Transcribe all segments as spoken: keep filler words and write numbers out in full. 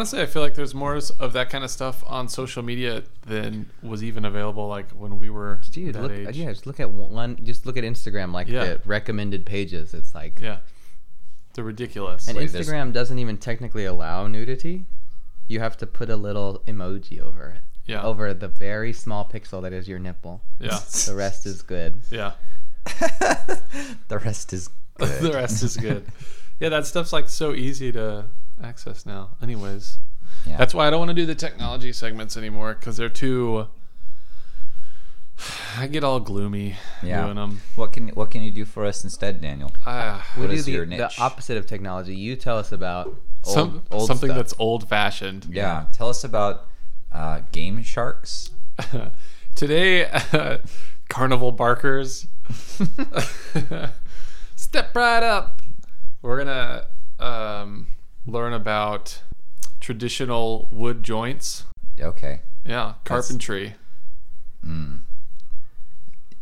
honestly, I feel like there's more of that kind of stuff on social media than was even available like when we were Dude, that look, age. Yeah, just look at one. Just look at Instagram, like yeah. the recommended pages. It's like yeah, they're ridiculous. And like, Instagram there's... doesn't even technically allow nudity. You have to put a little emoji over it. Yeah. Over the very small pixel that is your nipple. Yeah. The rest is good. Yeah. The rest is good. The rest is good. Yeah, that stuff's like so easy to access now. Anyways, yeah. That's why I don't want to do the technology segments anymore because they're too. I get all gloomy yeah. doing them. What can What can you do for us instead, Daniel? Uh, what we is do the, your niche? The opposite of technology. You tell us about old, Some, old something stuff. That's old fashioned. Yeah. yeah, tell us about uh, Game Sharks. Today, uh, Carnival Barkers. Step right up. We're gonna um, learn about traditional wood joints. Okay. Yeah, carpentry. Mm.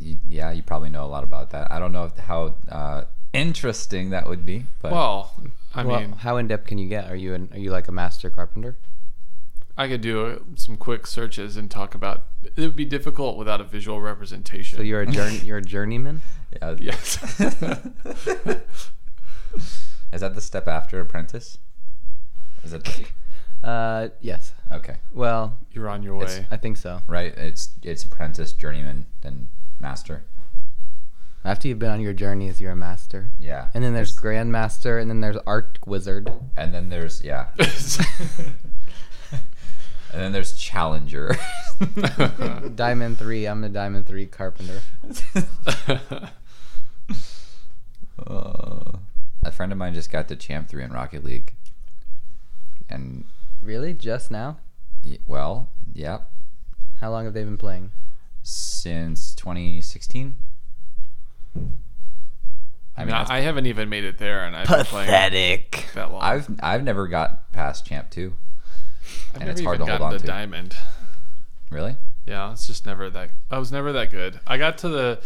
You, yeah, you probably know a lot about that. I don't know if, how uh, interesting that would be. But well, I well, mean, how in depth can you get? Are you an, are you like a master carpenter? I could do a, some quick searches and talk about. It would be difficult without a visual representation. So you're a journey, you're a journeyman. Yeah. Yes. Is that the step after apprentice? Is it? The... Uh, yes. Okay. Well, you're on your way. I think so. Right. It's it's apprentice, journeyman, then master. After you've been on your journeys, you're a master. Yeah. And then there's it's... grandmaster, and then there's art wizard. And then there's yeah. And then there's Challenger. Diamond three. I'm the Diamond three carpenter. uh, a friend of mine just got the Champ three in Rocket League. And really? Just now? Y- well, yeah. How long have they been playing? Since twenty sixteen. I mean, no, I haven't even made it there, and I've pathetic. Been playing that long. I've I've never got past Champ two. I've and never it's hard even to hold on the to. Diamond. Really? Yeah, it's just never that. I was never that good. I got to the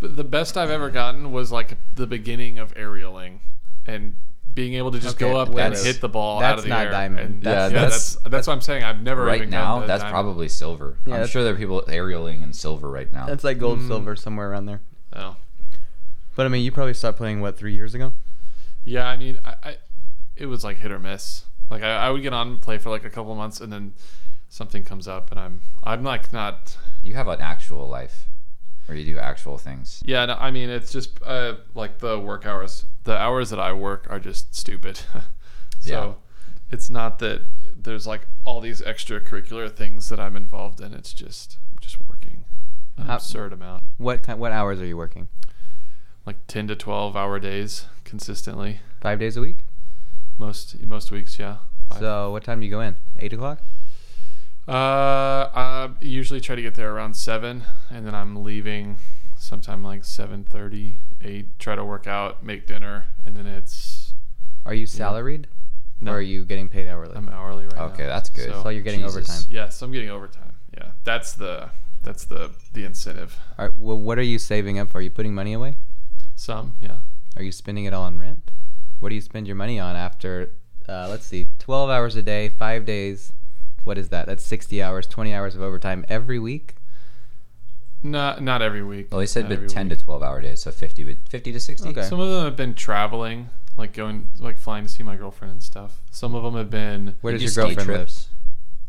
the best I've ever gotten was like the beginning of aerialing and being able to just okay, go up and hit the ball out of the air. That's not diamond. That's, yeah, yeah, that's, that's that's what I'm saying. I've never right even now. Gotten that's diamond. Probably silver. Yeah, I'm sure there are people aerialing in silver right now. That's like gold, mm. silver, somewhere around there. Oh, but I mean, you probably stopped playing what three years ago? Yeah, I mean, I, I it was like hit or miss. Like I, I would get on and play for like a couple of months, and then something comes up, and I'm I'm like not. You have an actual life, where you do actual things. Yeah, no, I mean it's just uh, like the work hours. The hours that I work are just stupid. So yeah. It's not that there's like all these extracurricular things that I'm involved in. It's just I'm just working an How, absurd amount. What kind, What hours are you working? Like ten to twelve hour days consistently. Five days a week. Most most weeks, yeah. Five. So what time do you go in? Eight o'clock? Uh, I usually try to get there around seven, and then I'm leaving sometime like seven thirty, eight. Try to work out, make dinner, and then it's. Are you salaried? You know, no. Or are you getting paid hourly? I'm hourly right okay, now. Okay, that's good. So, so you're getting Jesus. Overtime. Yes, I'm getting overtime. Yeah, that's the that's the the incentive. All right. Well, what are you saving up for? Are you putting money away? Some, yeah. Are you spending it all on rent? What do you spend your money on after, uh, let's see, twelve hours a day, five days? What is that? That's sixty hours, twenty hours of overtime every week? No, not every week. Well, he said but ten week. To twelve hour days, so fifty, fifty to sixty. Okay. Some of them have been traveling, like going, like flying to see my girlfriend and stuff. Some of them have been. Where does you your girlfriend live?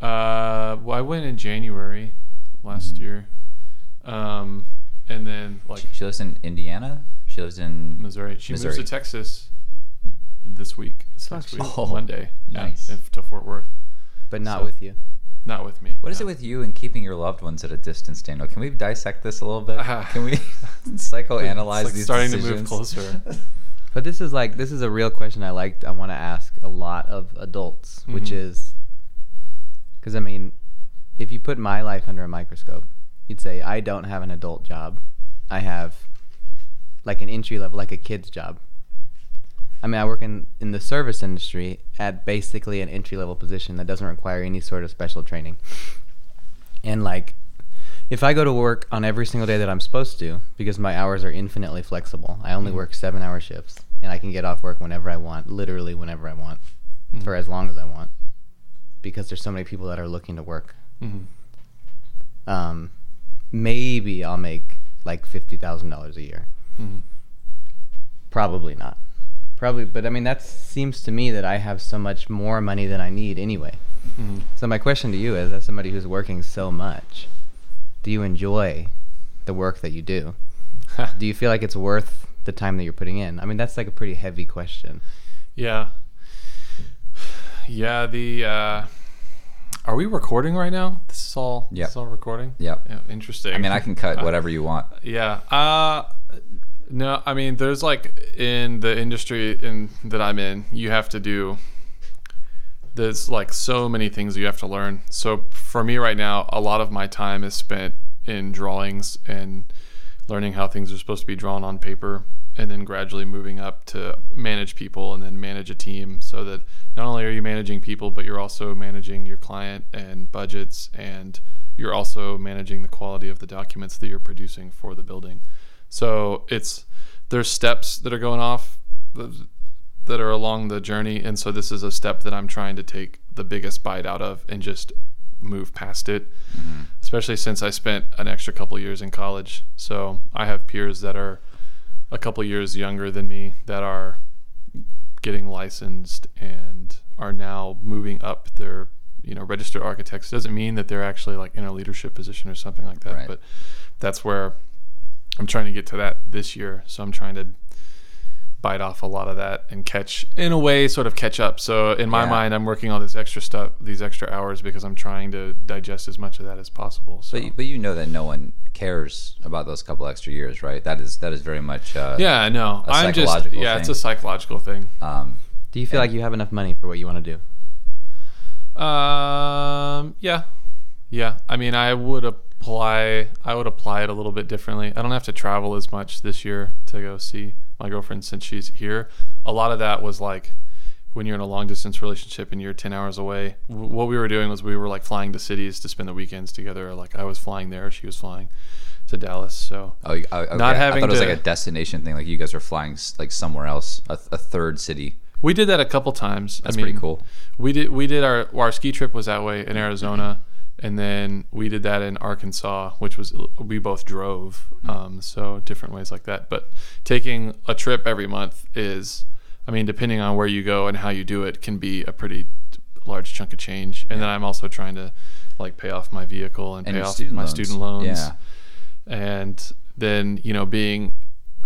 Uh, well, I went in January last mm-hmm. year, um, and then like she, she lives in Indiana. She lives in Missouri. She Missouri. moves to Texas. This week, this next week, oh, Monday, nice at, at, to Fort Worth, but not so, with you, not with me. What no. is it with you and keeping your loved ones at a distance, Daniel? Can we dissect this a little bit? Uh, Can we psychoanalyze like these starting decisions? To move closer? But this is like this is a real question I like. I want to ask a lot of adults, mm-hmm. which is because I mean, if you put my life under a microscope, you'd say I don't have an adult job. I have like an entry level, like a kid's job. I mean, I work in, in the service industry at basically an entry-level position that doesn't require any sort of special training. And, like, if I go to work on every single day that I'm supposed to, because my hours are infinitely flexible, I only mm-hmm. work seven-hour shifts, and I can get off work whenever I want, literally whenever I want, mm-hmm. for as long as I want. because there's so many people that are looking to work. Mm-hmm. Um, maybe I'll make like fifty thousand dollars a year. Mm-hmm. Probably not. Probably, but I mean, that seems to me that I have so much more money than I need anyway. Mm-hmm. So my question to you is, as somebody who's working so much, do you enjoy the work that you do? Do you feel like it's worth the time that you're putting in? I mean, that's like a pretty heavy question. Yeah. Yeah, the... Uh, are we recording right now? This is all, yep. This is all recording? Yep. Yeah. Interesting. I mean, I can cut whatever uh, you want. Yeah. Uh, no, I mean, there's like, in the industry in that I'm in, you have to do... There's like so many things you have to learn. So for me right now, a lot of my time is spent in drawings and... learning how things are supposed to be drawn on paper, and then gradually moving up to manage people and then manage a team, so that not only are you managing people, but you're also managing your client and budgets, and you're also managing the quality of the documents that you're producing for the building. So it's there's steps that are going off that are along the journey, and so this is a step that I'm trying to take the biggest bite out of and just move past it. Mm-hmm. Especially since I spent an extra couple years in college, so I have peers that are a couple years younger than me that are getting licensed and are now moving up. They're, you know, registered architects. Doesn't mean that they're actually like in a leadership position or something like that, right. But that's where I'm trying to get to that this year, so I'm trying to bite off a lot of that and catch in a way sort of catch up. So in my yeah. mind, I'm working all this extra stuff, these extra hours, because I'm trying to digest as much of that as possible. So. But, you, but you know that no one cares about those couple extra years, right? That is that is very much uh, yeah, no. a I'm psychological just, yeah, thing. It's a psychological thing. Um, do you feel and, like you have enough money for what you want to do? Um, yeah. Yeah. I mean, I would apply, I would apply it a little bit differently. I don't have to travel as much this year to go see my girlfriend, since she's here. A lot of that was like when you're in a long distance relationship and you're ten hours away. W- what we were doing was we were like flying to cities to spend the weekends together. Like I was flying there, she was flying to Dallas. So oh, okay. not having I thought it was to, like a destination thing. Like you guys were flying like somewhere else, a, th- a third city. We did that a couple times. That's I mean, pretty cool. We did. We did our our ski trip was that way in Arizona, mm-hmm. and then we did that in Arkansas, which was we both drove. Um, so different ways like that, but taking a trip every month is, I mean, depending on where you go and how you do it, can be a pretty large chunk of change. And yeah. then I'm also trying to like pay off my vehicle and, and pay off student my loans. student loans. Yeah. And then, you know, being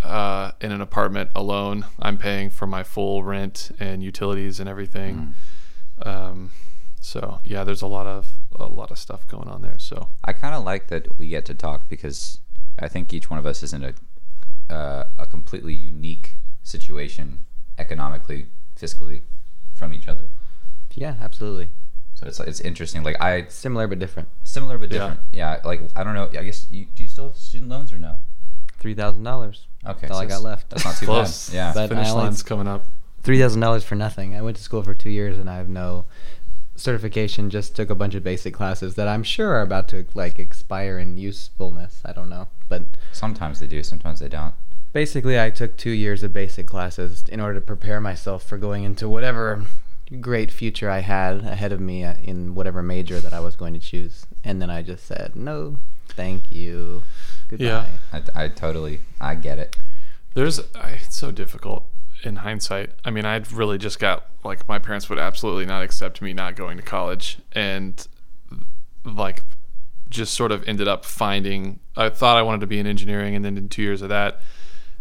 uh, in an apartment alone, I'm paying for my full rent and utilities and everything. Mm. Um, so yeah, there's a lot of a lot of stuff going on there. So I kind of like that we get to talk, because I think each one of us is in a uh, a completely unique situation economically, fiscally, from each other. Yeah, absolutely. So it's it's interesting. Like I similar but different. Similar but different. Yeah. yeah like I don't know. I guess you, do you still have student loans or no? Three thousand dollars. Okay, that's all so I got left. That's not too close. Bad. Yeah, but finish line's coming up. Three thousand dollars for nothing. I went to school for two years and I have no certification, just took a bunch of basic classes that I'm sure are about to like expire in usefulness. I don't know, but sometimes they do, sometimes they don't. Basically, I took two years of basic classes in order to prepare myself for going into whatever great future I had ahead of me in whatever major that I was going to choose. And then I just said, no, thank you, goodbye. Yeah, I, I totally, I get it. There's, it's so difficult. In hindsight, I mean, I'd really just got like my parents would absolutely not accept me not going to college, and like just sort of ended up finding. I thought I wanted to be in engineering, and then did two years of that,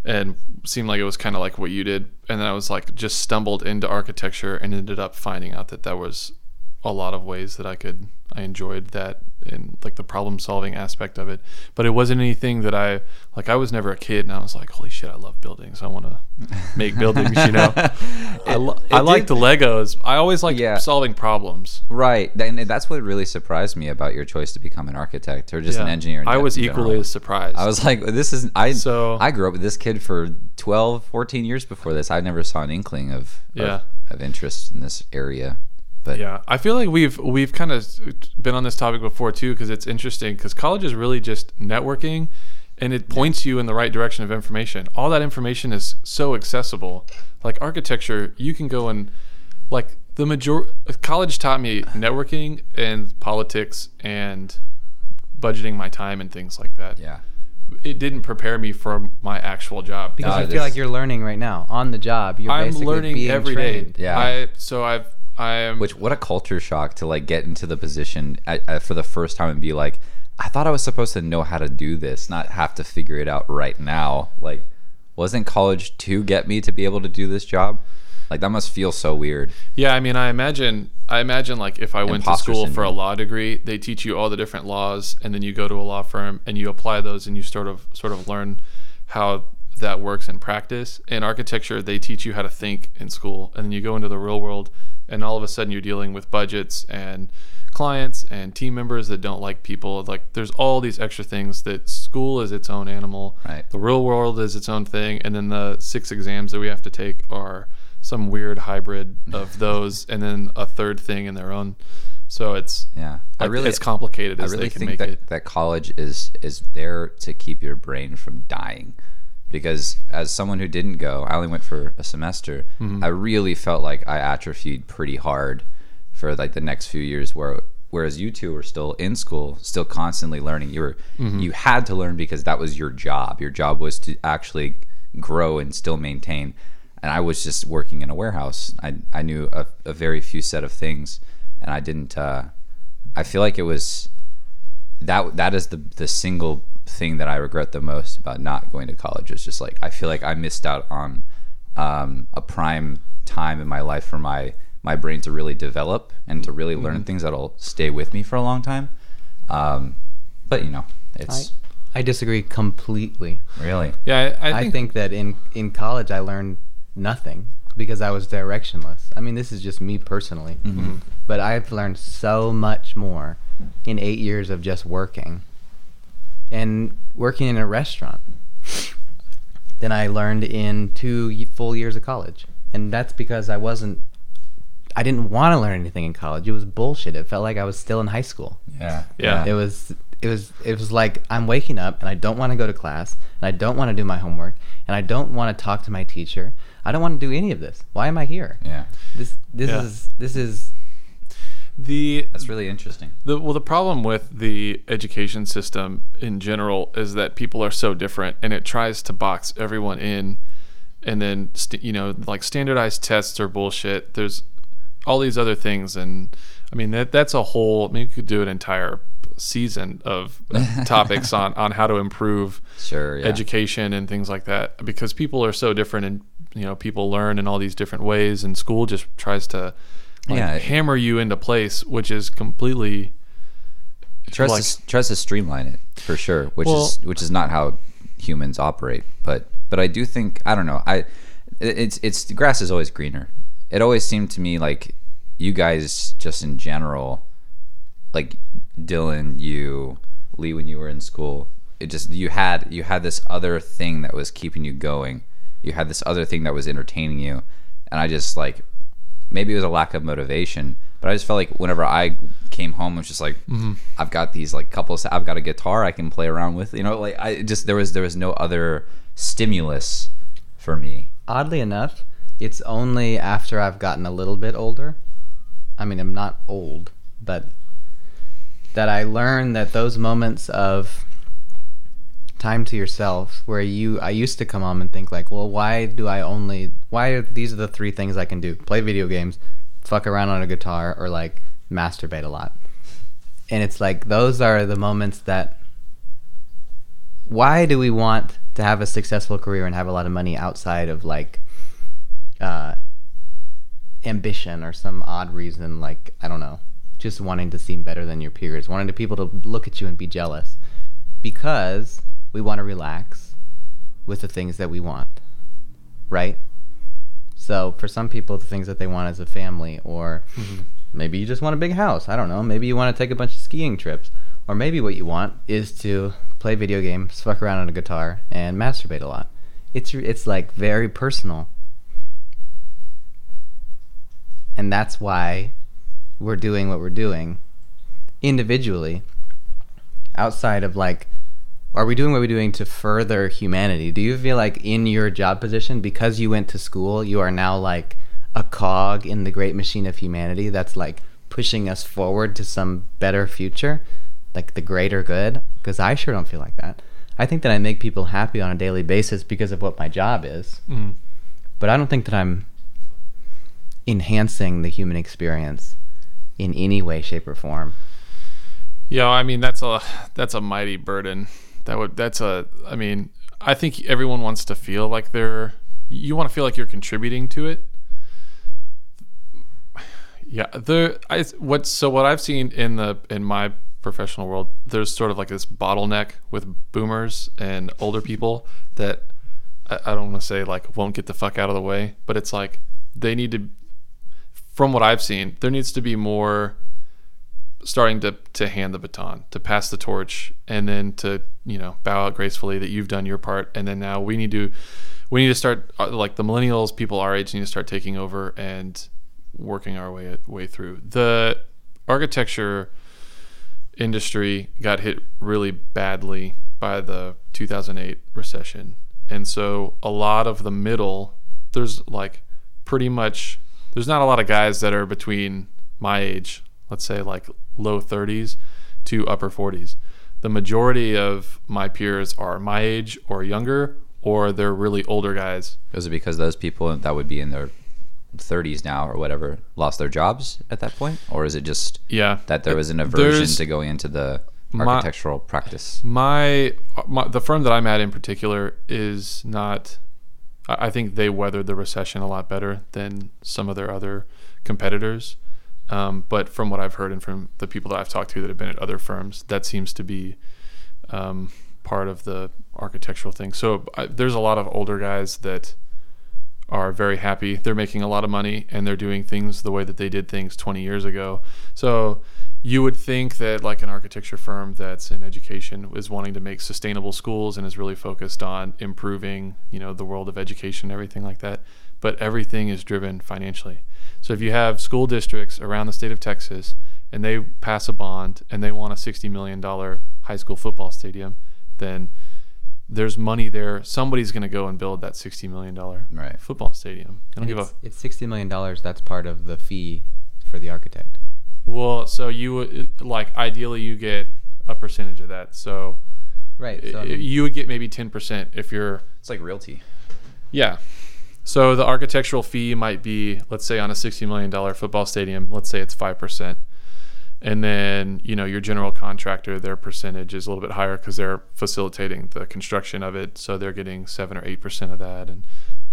and seemed like it was kind of like what you did. And then I was like just stumbled into architecture, and ended up finding out that that was a lot of ways that I could I enjoyed that and like the problem solving aspect of it. But it wasn't anything that I like I was never a kid and I was like, holy shit, I love buildings, I want to make buildings, you know. it, I, lo- I like the Legos. I always liked yeah. solving problems, right? And that's what really surprised me about your choice to become an architect or just yeah. an engineer. I was equally general. as surprised. I was like, this is I so I grew up with this kid for twelve fourteen years before this. I never saw an inkling of yeah. of, of interest in this area. But yeah, I feel like we've we've kind of been on this topic before too, because it's interesting, because college is really just networking, and it points you in the right direction of information. All that information is so accessible. Like architecture, you can go and like the major college taught me networking and politics and budgeting my time and things like that. Yeah. It didn't prepare me for my actual job. Because no, I feel like you're learning right now on the job. You're I'm basically learning being every trained. Day. Yeah. I, so I've I am. Which what a culture shock to like get into the position at, at, for the first time and be like, I thought I was supposed to know how to do this, not have to figure it out right now. Like, wasn't college to get me to be able to do this job? Like that must feel so weird. Yeah, I mean, I imagine, I imagine like if I Imposter went to school syndrome. For a law degree, they teach you all the different laws, and then you go to a law firm and you apply those, and you sort of, sort of learn how that works in practice. In architecture, they teach you how to think in school, and then you go into the real world, and all of a sudden you're dealing with budgets and clients and team members that don't like people. Like there's all these extra things that school is its own animal. Right. The real world is its own thing, and then the six exams that we have to take are some weird hybrid of those, and then a third thing in their own. So it's yeah, I really it's complicated. As I really they can think make that, it. That college is is there to keep your brain from dying, because as someone who didn't go, I only went for a semester. Mm-hmm. I really felt like I atrophied pretty hard for like the next few years. Where whereas you two were still in school, still constantly learning. You were mm-hmm. you had to learn because that was your job. Your job was to actually grow and still maintain. And I was just working in a warehouse. I I knew a, a very few set of things, and I didn't. Uh, I feel like it was that that is the the single thing that I regret the most about not going to college. It's just like I feel like I missed out on um, a prime time in my life for my my brain to really develop and to really mm-hmm. learn things that'll stay with me for a long time. Um, but you know, it's. I, I disagree completely. Really? Yeah, I I think, I think that in in college I learned nothing because I was directionless. I mean, this is just me personally, mm-hmm. but I've learned so much more in eight years of just working and working in a restaurant than I learned in two full years of college. And that's because I wasn't, I didn't want to learn anything in college. It was bullshit. It felt like I was still in high school. Yeah. Yeah. It was, it was, it was like I'm waking up and I don't want to go to class and I don't want to do my homework and I don't want to talk to my teacher. I don't want to do any of this. Why am I here? Yeah. This this yeah. is this is the That's really interesting. The well the problem with the education system in general is that people are so different and it tries to box everyone in, and then st- you know like standardized tests are bullshit. There's all these other things, and I mean that that's a whole I mean you could do an entire season of topics on, on how to improve sure, yeah. education and things like that, because people are so different, and you know people learn in all these different ways, and school just tries to like, yeah, hammer you into place, which is completely tries like, to tries to streamline it for sure, which well, is which is not how humans operate. But but I do think I don't know I it's it's the grass is always greener. It always seemed to me like you guys just in general. Like Dylan, you, Lee, when you were in school, it just you had you had this other thing that was keeping you going. You had this other thing that was entertaining you, and I just like maybe it was a lack of motivation, but I just felt like whenever I came home, I was just like mm-hmm. I've got these like couples. I've got a guitar I can play around with. You know, like I just there was there was no other stimulus for me. Oddly enough, it's only after I've gotten a little bit older. I mean, I'm not old, but that I learned that those moments of time to yourself where you, I used to come home and think like, well, why do I only, why are these are the three things I can do? Play video games, fuck around on a guitar, or like masturbate a lot. And it's like, those are the moments that, why do we want to have a successful career and have a lot of money outside of like uh, ambition or some odd reason? Like, I don't know. Just wanting to seem better than your peers, wanting to people to look at you and be jealous, because we want to relax with the things that we want, right? So for some people, the things that they want is a family, or mm-hmm. maybe you just want a big house. I don't know. Maybe you want to take a bunch of skiing trips, or maybe what you want is to play video games, fuck around on a guitar, and masturbate a lot. It's it's like very personal, and that's why we're doing what we're doing individually outside of like, are we doing what we're doing to further humanity? Do you feel like in your job position, because you went to school, you are now like, a cog in the great machine of humanity that's like pushing us forward to some better future, like the greater good, because I sure don't feel like that. I think that I make people happy on a daily basis because of what my job is. Mm. But I don't think that I'm enhancing the human experience in any way, shape, or form. Yeah, I mean, that's a that's a mighty burden. That would that's a I mean, I think everyone wants to feel like they're you want to feel like you're contributing to it. Yeah, the I what so what I've seen in the in my professional world, there's sort of like this bottleneck with boomers and older people that I, I don't want to say like won't get the fuck out of the way, but it's like they need to, from what I've seen, there needs to be more starting to to hand the baton, to pass the torch, and then to, you know, bow out gracefully that you've done your part, and then now we need to we need to start, like, the millennials, people our age, need to start taking over and working our way way through. The architecture industry got hit really badly by the two thousand eight recession, and so a lot of the middle, there's like pretty much there's not a lot of guys that are between my age, let's say like low thirties to upper forties. The majority of my peers are my age or younger, or they're really older guys. Is it because those people that would be in their thirties now or whatever lost their jobs at that point, or is it just yeah that there was an aversion There's, to going into the architectural my, practice my, my the firm that I'm at in particular is not I think they weathered the recession a lot better than some of their other competitors, um, but from what I've heard and from the people that I've talked to that have been at other firms, that seems to be um, part of the architectural thing. So I, there's a lot of older guys that are very happy, they're making a lot of money, and they're doing things the way that they did things twenty years ago. So you would think that like an architecture firm that's in education is wanting to make sustainable schools and is really focused on improving, you know, the world of education and everything like that, but everything is driven financially. So if you have school districts around the state of Texas and they pass a bond and they want a sixty million dollars high school football stadium, then there's money there. Somebody's going to go and build that sixty million dollars right. football stadium. I don't give a. It's sixty million dollars. That's part of the fee for the architect. Well, so you like ideally you get a percentage of that. So, right. So it, I mean, you would get maybe ten percent if you're. It's like realty. Yeah. So the architectural fee might be, let's say on a sixty million dollars football stadium, let's say it's five percent. And then, you know, your general contractor, their percentage is a little bit higher because they're facilitating the construction of it. So they're getting seven or eight percent of that. And,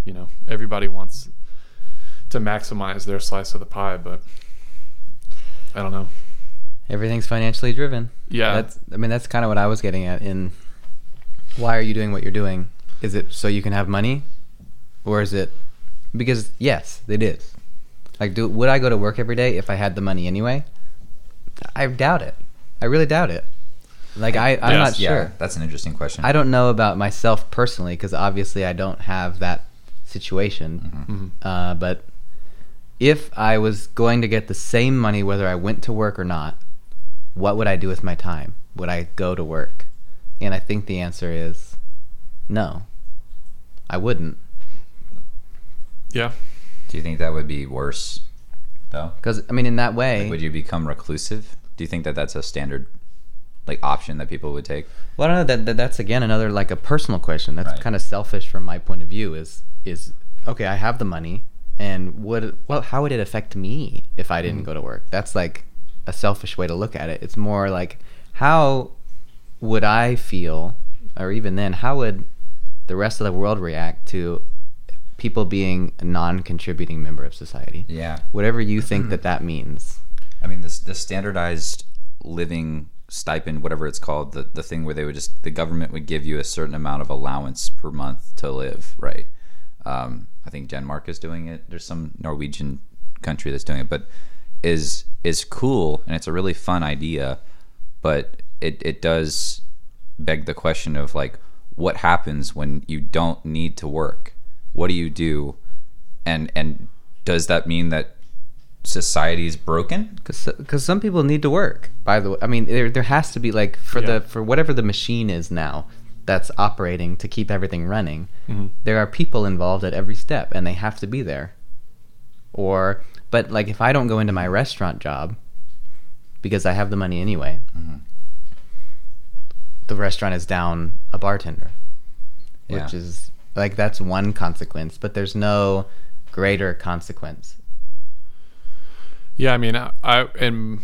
you know, everybody wants to maximize their slice of the pie, but I don't know. Everything's financially driven. Yeah. That's, I mean, that's kind of what I was getting at in why are you doing what you're doing? Is it so you can have money? Or is it because, yes, it is. Like, do would I go to work every day if I had the money anyway? I doubt it. I really doubt it. Like, I, I'm yes, not sure. Yeah, that's an interesting question. I don't know about myself personally, because obviously I don't have that situation. Mm-hmm. Mm-hmm. Uh, but if I was going to get the same money whether I went to work or not, what would I do with my time? Would I go to work? And I think the answer is no. I wouldn't. Yeah. Do you think that would be worse? Because, I mean, in that way... Like, would you become reclusive? Do you think that that's a standard, like, option that people would take? Well, I don't know. That, that That's, again, another, like, a personal question. That's right. Kind of selfish from my point of view is, is okay, I have the money, and would, well, how would it affect me if I didn't mm-hmm. go to work? That's, like, a selfish way to look at it. It's more like, how would I feel, or even then, how would the rest of the world react to... people being a non-contributing member of society. Yeah. Whatever you think that that means. I mean, this the standardized living stipend, whatever it's called, the, the thing where they would just, the government would give you a certain amount of allowance per month to live, right? Um, I think Denmark is doing it. There's some Norwegian country that's doing it, but is is cool, and it's a really fun idea, but it, it does beg the question of, like, what happens when you don't need to work? What do you do, and and does that mean that society is broken? Because some people need to work. By the way, I mean there there has to be like for yeah. the for whatever the machine is now that's operating to keep everything running. Mm-hmm. There are people involved at every step, and they have to be there. or but like if I don't go into my restaurant job because I have the money anyway, mm-hmm. the restaurant is down a bartender, yeah. which is like that's one consequence, but there's no greater consequence. Yeah, I mean, I, I in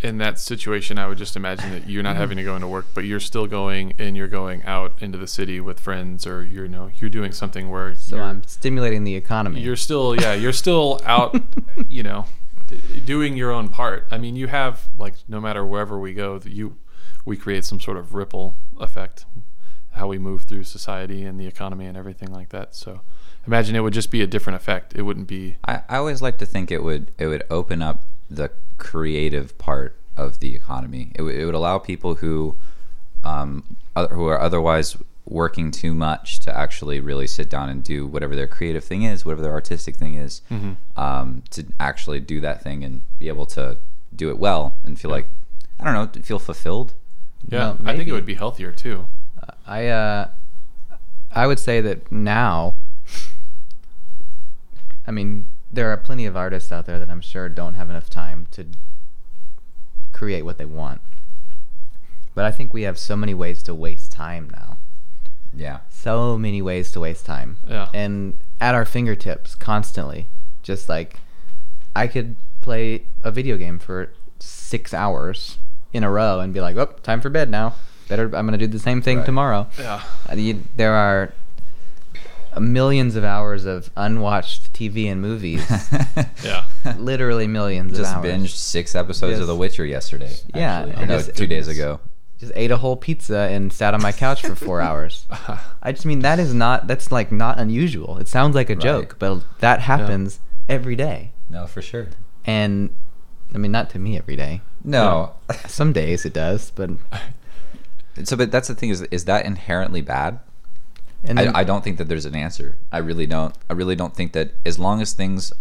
in that situation, I would just imagine that you're not having to go into work, but you're still going and you're going out into the city with friends, or you're, you know, you're doing something where so you're, I'm stimulating the economy. You're still, yeah, you're still out, you know, doing your own part. I mean, you have like no matter wherever we go, you we create some sort of ripple effect, how we move through society and the economy and everything like that. So. Imagine it would just be a different effect. It wouldn't be. I, I always like to think it would it would open up the creative part of the economy. It, w- it would allow people who um other, who are otherwise working too much to actually really sit down and do whatever their creative thing is, whatever their artistic thing is, mm-hmm. um, to actually do that thing and be able to do it well and feel yeah. like, I don't know, feel fulfilled. Yeah, well, I think it would be healthier too. Uh, I uh, I would say that now. I mean, there are plenty of artists out there that I'm sure don't have enough time to create what they want. But I think we have so many ways to waste time now. Yeah. So many ways to waste time. Yeah. And at our fingertips constantly. Just like, I could play a video game for six hours in a row and be like, oh, time for bed now. Better. I'm going to do the same thing right. tomorrow. Yeah. There are... millions of hours of unwatched T V and movies. yeah. Literally millions just of hours. Just binged six episodes just, of The Witcher yesterday. Yeah. Actually. No, just, two days ago. Just ate a whole pizza and sat on my couch for four hours. I just mean, that is not, that's like not unusual. It sounds like a right. joke, but that happens yeah. every day. No, for sure. And, I mean, not to me every day. No. You know, some days it does, but. So, but that's the thing is, is that inherently bad? And then, I, I don't think that there's an answer. I really don't. I really don't think that as long as things,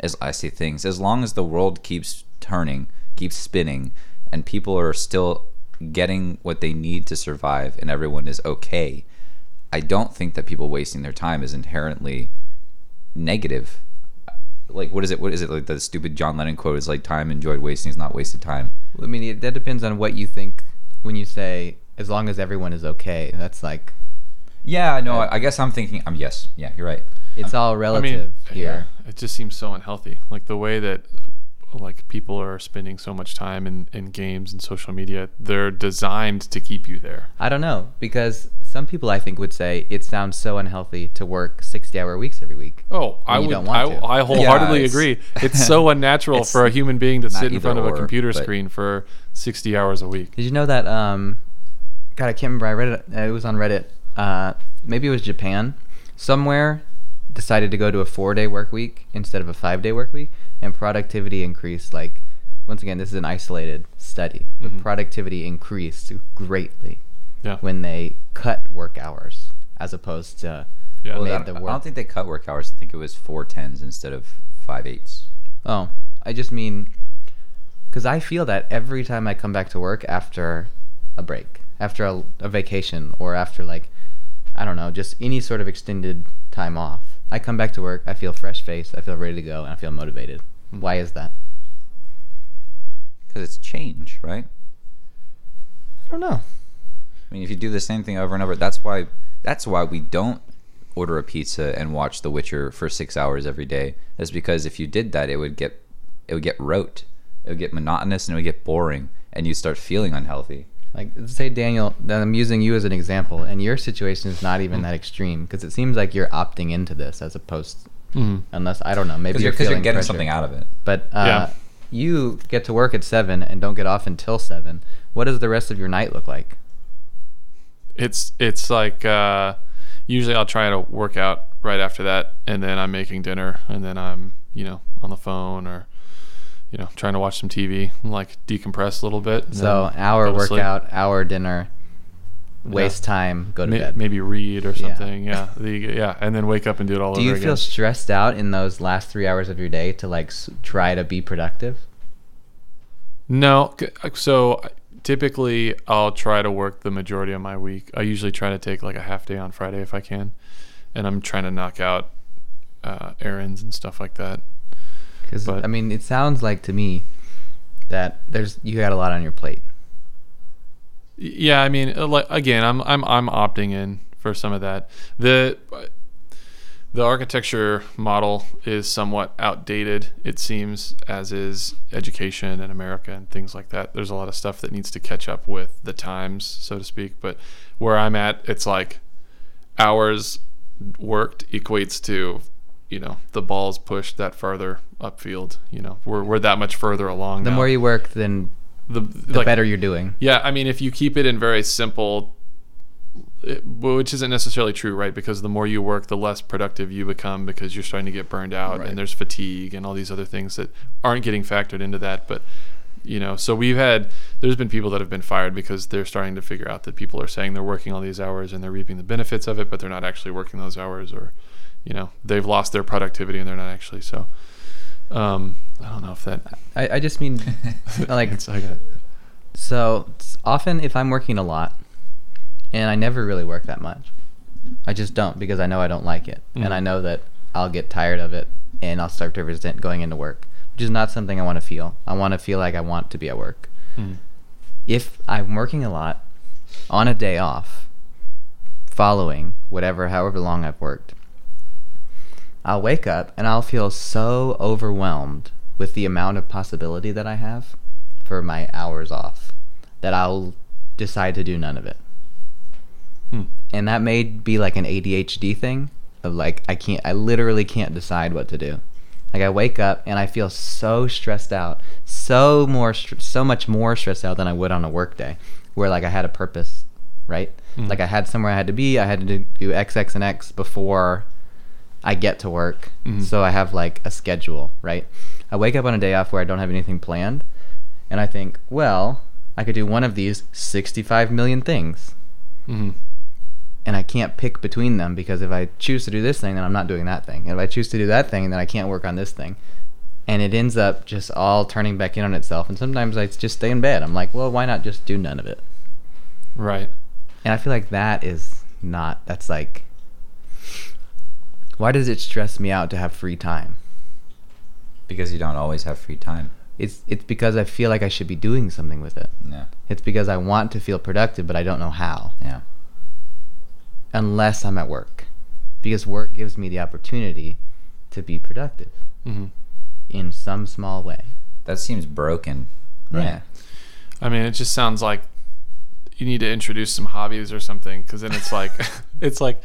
as I say things, as long as the world keeps turning, keeps spinning, and people are still getting what they need to survive and everyone is okay, I don't think that people wasting their time is inherently negative. Like, what is it? What is it? Like the stupid John Lennon quote is like, time enjoyed wasting is not wasted time. I mean, it, that depends on what you think when you say, as long as everyone is okay. That's like... Yeah, no, I, I guess I'm thinking, um, yes, yeah, you're right. It's I'm, all relative I mean, here. Yeah, it just seems so unhealthy. Like the way that like people are spending so much time in, in games and social media, they're designed to keep you there. I don't know, because some people I think would say it sounds so unhealthy to work sixty-hour weeks every week. Oh, I would, don't want I, to. I wholeheartedly yeah, it's, agree. It's so unnatural it's for a human being to sit in front of or, a computer screen for sixty hours a week. Did you know that, um, God, I can't remember, I read it, it was on Reddit. Uh, maybe it was Japan, somewhere decided to go to a four-day work week instead of a five-day work week, and productivity increased. Like, once again, this is an isolated study, but mm-hmm. productivity increased greatly yeah. when they cut work hours as opposed to yeah. well, made I don't, the work. I don't think they cut work hours. I think it was four tens instead of five eights. Oh, I just mean because I feel that every time I come back to work after a break, after a, a vacation, or after like. I don't know, just any sort of extended time off. I come back to work, I feel fresh-faced, I feel ready to go, and I feel motivated. Mm-hmm. Why is that? Because it's change, right? I don't know. I mean, if you do the same thing over and over, that's why that's why we don't order a pizza and watch The Witcher for six hours every day. That's because if you did that, it would get it would get rote, it would get monotonous, and it would get boring, and you'd start feeling unhealthy. Like, say, Daniel, I'm using you as an example, and your situation is not even that extreme, because it seems like you're opting into this as opposed, mm-hmm. unless, I don't know, maybe you're, you're feeling you're getting pressure. Something out of it. But uh, yeah. you get to work at seven and don't get off until seven. What does the rest of your night look like? It's it's like, uh, usually I'll try to work out right after that, and then I'm making dinner, and then I'm, you know, on the phone or... you know, trying to watch some T V, like decompress a little bit. So hour workout, hour dinner, waste yeah. time, go to Ma- bed. Maybe read or something. Yeah. Yeah. the, yeah. And then wake up and do it all do over again. Do you feel stressed out in those last three hours of your day to like s- try to be productive? No. So typically I'll try to work the majority of my week. I usually try to take like a half day on Friday if I can. And I'm trying to knock out uh, errands and stuff like that. Because I mean, it sounds like to me that there's you got a lot on your plate. Yeah, I mean, again, I'm I'm I'm opting in for some of that. The the architecture model is somewhat outdated, it seems, as is education in America and things like that. There's a lot of stuff that needs to catch up with the times, so to speak. But where I'm at, it's like hours worked equates to, you know, the ball's pushed that farther upfield. You know, we're we're that much further along. The now. More you work, then the, the like, better you're doing. Yeah, I mean, if you keep it in very simple, it, which isn't necessarily true, right? Because the more you work, the less productive you become because you're starting to get burned out, right. And there's fatigue and all these other things that aren't getting factored into that. But you know, so we've had there's been people that have been fired because they're starting to figure out that people are saying they're working all these hours and they're reaping the benefits of it, but they're not actually working those hours or. You know, they've lost their productivity and they're not actually. So, um, I don't know if that. I, I just mean, like, it's like a... so it's often if I'm working a lot, and I never really work that much, I just don't because I know I don't like it, mm. and I know that I'll get tired of it, and I'll start to resent going into work, which is not something I want to feel. I want to feel like I want to be at work. Mm. If I'm working a lot on a day off, following whatever, however long I've worked. I'll wake up and I'll feel so overwhelmed with the amount of possibility that I have for my hours off that I'll decide to do none of it. Hmm. And that may be like an A D H D thing of like, I can't, I literally can't decide what to do. Like I wake up and I feel so stressed out, so more, so much more stressed out than I would on a work day where like I had a purpose, right? Hmm. Like I had somewhere I had to be, I had to do X, X, and X before I get to work, mm-hmm. so I have like a schedule, right? I wake up on a day off where I don't have anything planned, and I think, well, I could do one of these sixty-five million things, mm-hmm. and I can't pick between them because if I choose to do this thing, then I'm not doing that thing, and if I choose to do that thing, then I can't work on this thing, and it ends up just all turning back in on itself, and sometimes I just stay in bed. I'm like, well, why not just do none of it? Right. And I feel like that is not, that's like... Why does it stress me out to have free time? Because you don't always have free time. It's it's because I feel like I should be doing something with it. Yeah. It's because I want to feel productive, but I don't know how. Yeah. Unless I'm at work. Because work gives me the opportunity to be productive. Mm-hmm. In some small way. That seems broken. Right? Yeah. I mean, it just sounds like you need to introduce some hobbies or something, because then it's like... it's like...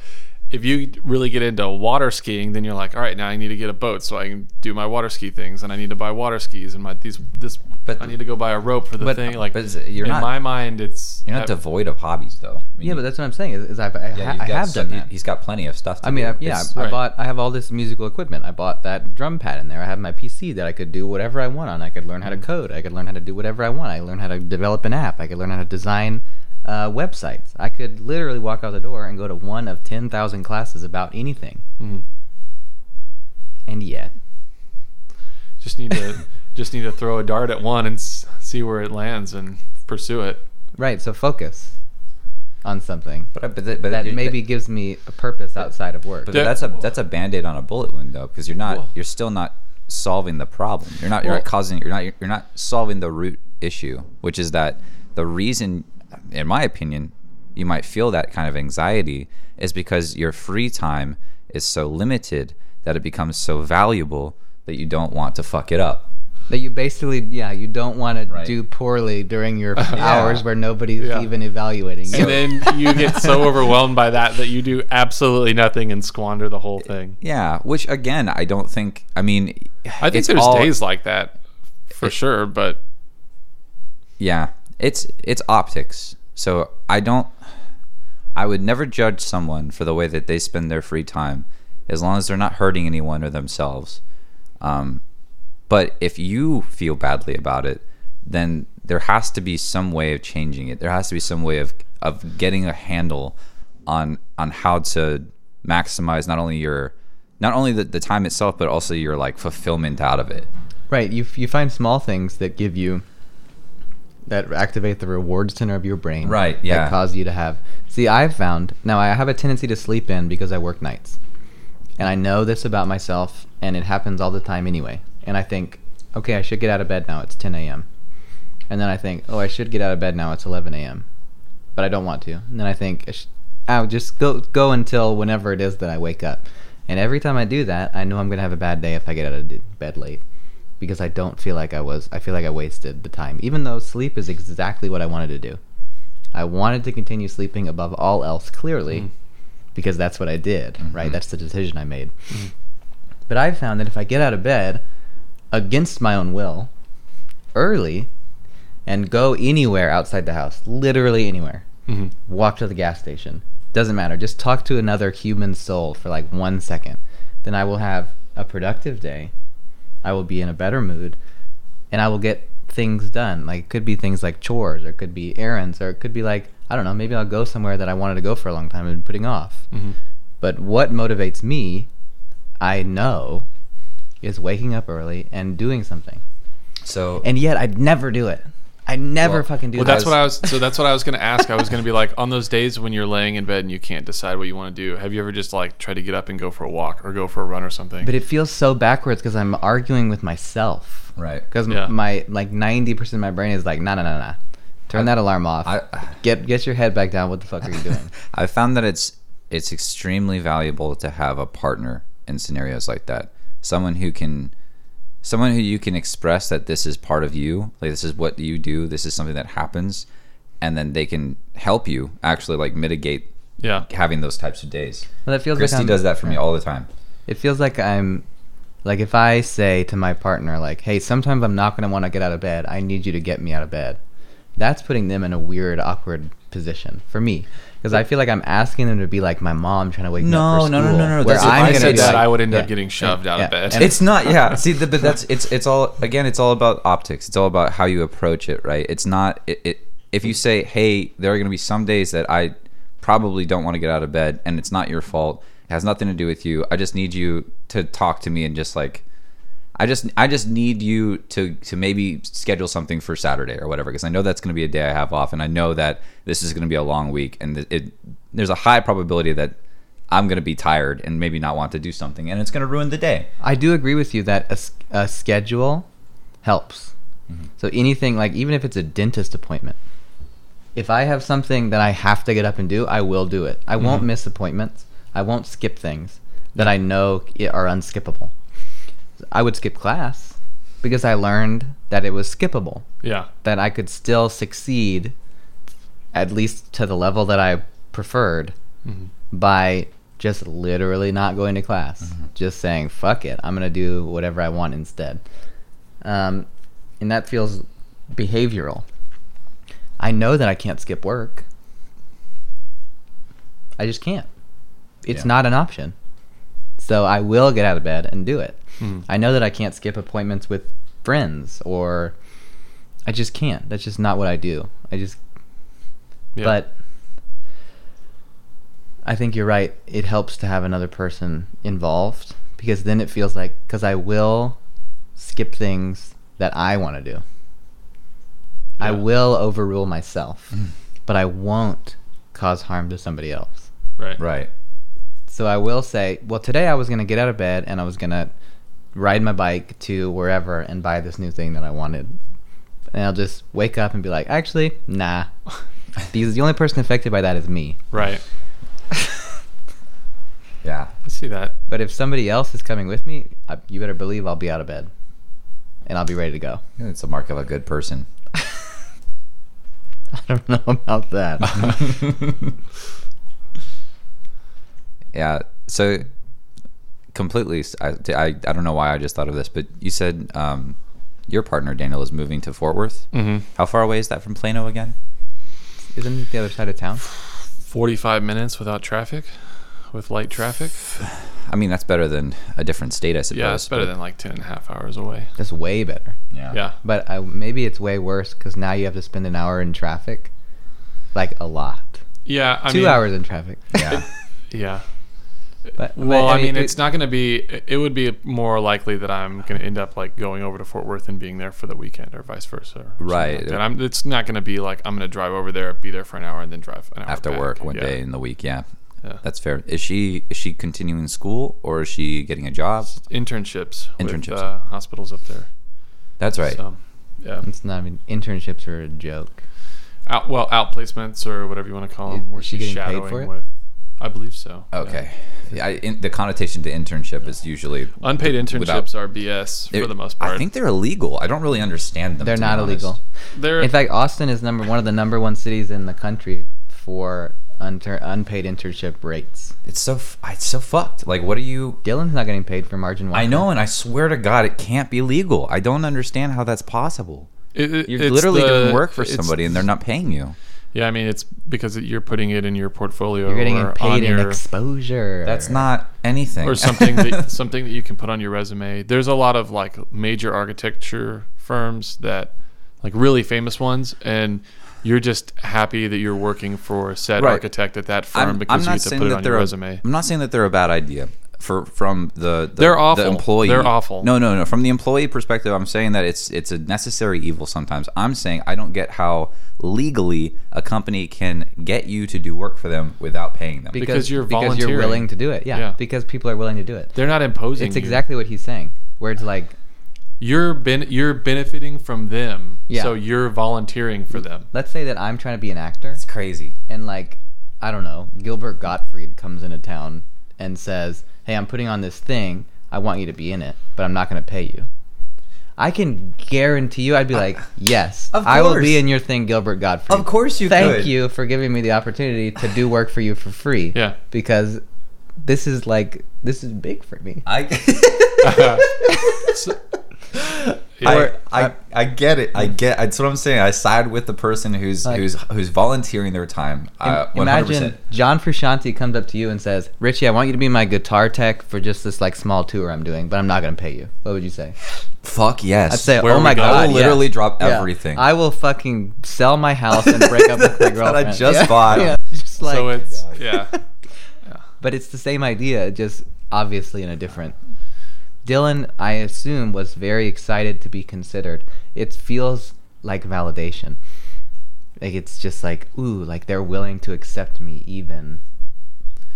If you really get into water skiing, then you're like, all right, now I need to get a boat so I can do my water ski things, and I need to buy water skis, and my these this. But I need to go buy a rope for the but, thing. Like, but you're in not, my mind, it's you're not I've, devoid of hobbies, though. I mean, yeah, but that's what I'm saying. Is, is I've, I, yeah, ha, I have some, done that. He's got plenty of stuff. to I mean, do. I, yeah, I right. bought. I have all this musical equipment. I bought that drum pad in there. I have my P C that I could do whatever I want on. I could learn how to code. I could learn how to do whatever I want. I learn how to develop an app. I could learn how to design. Uh, websites. I could literally walk out the door and go to one of ten thousand classes about anything. Mm-hmm. And yet, just need to just need to throw a dart at one and s- see where it lands and pursue it. Right. So focus on something. But, but, th- but that maybe th- gives me a purpose but, outside of work. But th- that's a that's a band-aid on a bullet wound, though, because you're not well, you're still not solving the problem. You're not you're well, not causing you're not you're not solving the root issue, which is that the reason. In my opinion, you might feel that kind of anxiety is because your free time is so limited that it becomes so valuable that you don't want to fuck it up. That you basically, yeah, you don't want to right. do poorly during your yeah. hours where nobody's yeah. even evaluating you. And then you get so overwhelmed by that that you do absolutely nothing and squander the whole thing. Yeah, which again, I don't think, I mean... I think there's all, days like that, for it, sure, but... Yeah. It's it's optics. So I don't I would never judge someone for the way that they spend their free time as long as they're not hurting anyone or themselves. Um, but if you feel badly about it, then there has to be some way of changing it. There has to be some way of of getting a handle on on how to maximize not only your not only the, the time itself but also your like fulfillment out of it. Right. You you find small things that give you that activate the reward center of your brain. Right, yeah. That cause you to have... See, I've found... Now, I have a tendency to sleep in because I work nights. And I know this about myself, and it happens all the time anyway. And I think, okay, I should get out of bed now. It's ten a.m. And then I think, oh, I should get out of bed now. It's eleven a.m. But I don't want to. And then I think, I should, I'll just go, go until whenever it is that I wake up. And every time I do that, I know I'm going to have a bad day if I get out of bed late. Because I don't feel like I was, I feel like I wasted the time. Even though sleep is exactly what I wanted to do. I wanted to continue sleeping above all else, clearly. Mm. Because that's what I did, mm-hmm. right? That's the decision I made. Mm-hmm. But I've found that if I get out of bed against my own will early and go anywhere outside the house, literally anywhere, mm-hmm. walk to the gas station, doesn't matter, just talk to another human soul for like one second, then I will have a productive day, I will be in a better mood, and I will get things done. Like, it could be things like chores, or it could be errands, or it could be like, I don't know, maybe I'll go somewhere that I wanted to go for a long time and been putting off. Mm-hmm. But what motivates me, I know, is waking up early and doing something. So, and yet I'd never do it. I never well, fucking do well, that. That's what I was. So that's what I was going to ask. I was going to be like, on those days when you're laying in bed and you can't decide what you want to do, have you ever just like tried to get up and go for a walk or go for a run or something? But it feels so backwards because I'm arguing with myself. Right. Because yeah. my like ninety percent of my brain is like, no, no, no, no. Turn that alarm off. I, I, get get your head back down. What the fuck are you doing? I found that it's it's extremely valuable to have a partner in scenarios like that. Someone who can, someone who you can express that this is part of you, like this is what you do, this is something that happens, and then they can help you actually like mitigate yeah. having those types of days. Well, that feels Christy like I'm, does that for me all the time. It feels like I'm, like if I say to my partner like, hey, sometimes I'm not going to want to get out of bed. I need you to get me out of bed. That's putting them in a weird, awkward position for me, because I feel like I'm asking them to be like my mom trying to wake no, me up for school. No, no, no, no, no. Where I'm gonna be like, I would end up yeah, getting shoved yeah, out yeah. of bed. And it's not, yeah. See, the, but that's it's it's all again. It's all about optics. It's all about how you approach it, right? It's not it. it if you say, hey, there are going to be some days that I probably don't want to get out of bed, and it's not your fault. It has nothing to do with you. I just need you to talk to me and just like. I just I just need you to, to maybe schedule something for Saturday or whatever, because I know that's going to be a day I have off, and I know that this is going to be a long week, and it, it there's a high probability that I'm going to be tired and maybe not want to do something, and it's going to ruin the day. I do agree with you that a, a schedule helps. Mm-hmm. So anything, like even if it's a dentist appointment, if I have something that I have to get up and do, I will do it. I mm-hmm. won't miss appointments. I won't skip things that I know are unskippable. I would skip class because I learned that it was skippable. Yeah. That I could still succeed, at least to the level that I preferred, mm-hmm. by just literally not going to class. Mm-hmm. Just saying, fuck it, I'm going to do whatever I want instead. Um, and that feels behavioral. I know that I can't skip work. I just can't. It's yeah. not an option. So I will get out of bed and do it. Mm. I know that I can't skip appointments with friends, or I just can't. That's just not what I do. I just, yeah. But I think you're right. It helps to have another person involved, because then it feels like, because I will skip things that I want to do. Yeah. I will overrule myself, mm. but I won't cause harm to somebody else. Right. Right. So I will say, well, today I was going to get out of bed and I was going to ride my bike to wherever and buy this new thing that I wanted. And I'll just wake up and be like, actually, nah. Because the only person affected by that is me. Right. Yeah. I see that. But if somebody else is coming with me, I, you better believe I'll be out of bed. And I'll be ready to go. Yeah, it's a mark of a good person. I don't know about that. Yeah, so completely, I, I, I don't know why I just thought of this, but you said um, your partner, Daniel, is moving to Fort Worth. Mm-hmm. How far away is that from Plano again? Isn't it the other side of town? forty-five minutes without traffic, with light traffic. I mean, that's better than a different state, I suppose. Yeah, it's better than like ten and a half hours away. That's way better. Yeah. Yeah. But I, maybe it's way worse because now you have to spend an hour in traffic, like a lot. Yeah, I Two mean... Two hours in traffic. Yeah. Yeah. But, well, but, I mean, it, it's not going to be. It would be more likely that I'm going to end up like going over to Fort Worth and being there for the weekend, or vice versa. Or right. Like, and I'm, it's not going to be like I'm going to drive over there, be there for an hour, and then drive an hour after back. Work one yeah. day in the week. Yeah. Yeah. That's fair. Is she is she continuing school, or is she getting a job? Internships. Internships. With, uh, hospitals up there. That's right. So, yeah. It's not. I mean, internships are a joke. Out, well, outplacements or whatever you want to call them, is, where she's she shadowing paid for it? With. I believe so. Okay. Yeah. I, in, the connotation to internship yeah. is usually unpaid internships without, are B S for the most part. I think they're illegal. I don't really understand them. They're not illegal. They're, in fact, Austin is number one of the number one cities in the country for unter, unpaid internship rates. It's so it's so fucked. Like, what are you? Dylan's not getting paid for Margin Walker. I know, and I swear to God, it can't be legal. I don't understand how that's possible. It, it, You're literally the, doing work for somebody, and they're not paying you. Yeah, I mean, it's because you're putting it in your portfolio. You're getting or paid in your, exposure. That's not anything. Or something that something that you can put on your resume. There's a lot of like major architecture firms that, like really famous ones, and you're just happy that you're working for said right. architect at that firm I'm, because I'm you get to put it on your resume. A, I'm not saying that they're a bad idea. For from the, the they're awful. The employee. They're awful. No, no, no. From the employee perspective, I'm saying that it's it's a necessary evil sometimes. I'm saying I don't get how legally a company can get you to do work for them without paying them because, because you're because you're willing to do it. Yeah, yeah, because people are willing to do it. They're not imposing. It's exactly you. What he's saying. Where it's like you're ben- you're benefiting from them, yeah. so you're volunteering for them. Let's say that I'm trying to be an actor. It's crazy. And like I don't know, Gilbert Gottfried comes into town and says, hey, I'm putting on this thing. I want you to be in it, but I'm not going to pay you. I can guarantee you I'd be like, yes, of course. I will be in your thing, Gilbert Gottfried. Of course you Thank could. you for giving me the opportunity to do work for you for free. Yeah. Because this is like, this is big for me. I uh, so, yeah. or, I, I I get it. I get That's what I'm saying. I side with the person who's like, who's who's volunteering their time. Uh, imagine John Frusciante comes up to you and says, Richie, I want you to be my guitar tech for just this like small tour I'm doing, but I'm not going to pay you. What would you say? Fuck yes. I'd say, Where oh my God. I will literally yes. drop yeah. everything. I will fucking sell my house and break up with my girlfriend. That I just yeah. bought. Yeah. Just like, so it's, yeah. yeah. But it's the same idea, just obviously in a different... Dylan, I assume, was very excited to be considered. It feels like validation. Like, it's just like, ooh, like they're willing to accept me even.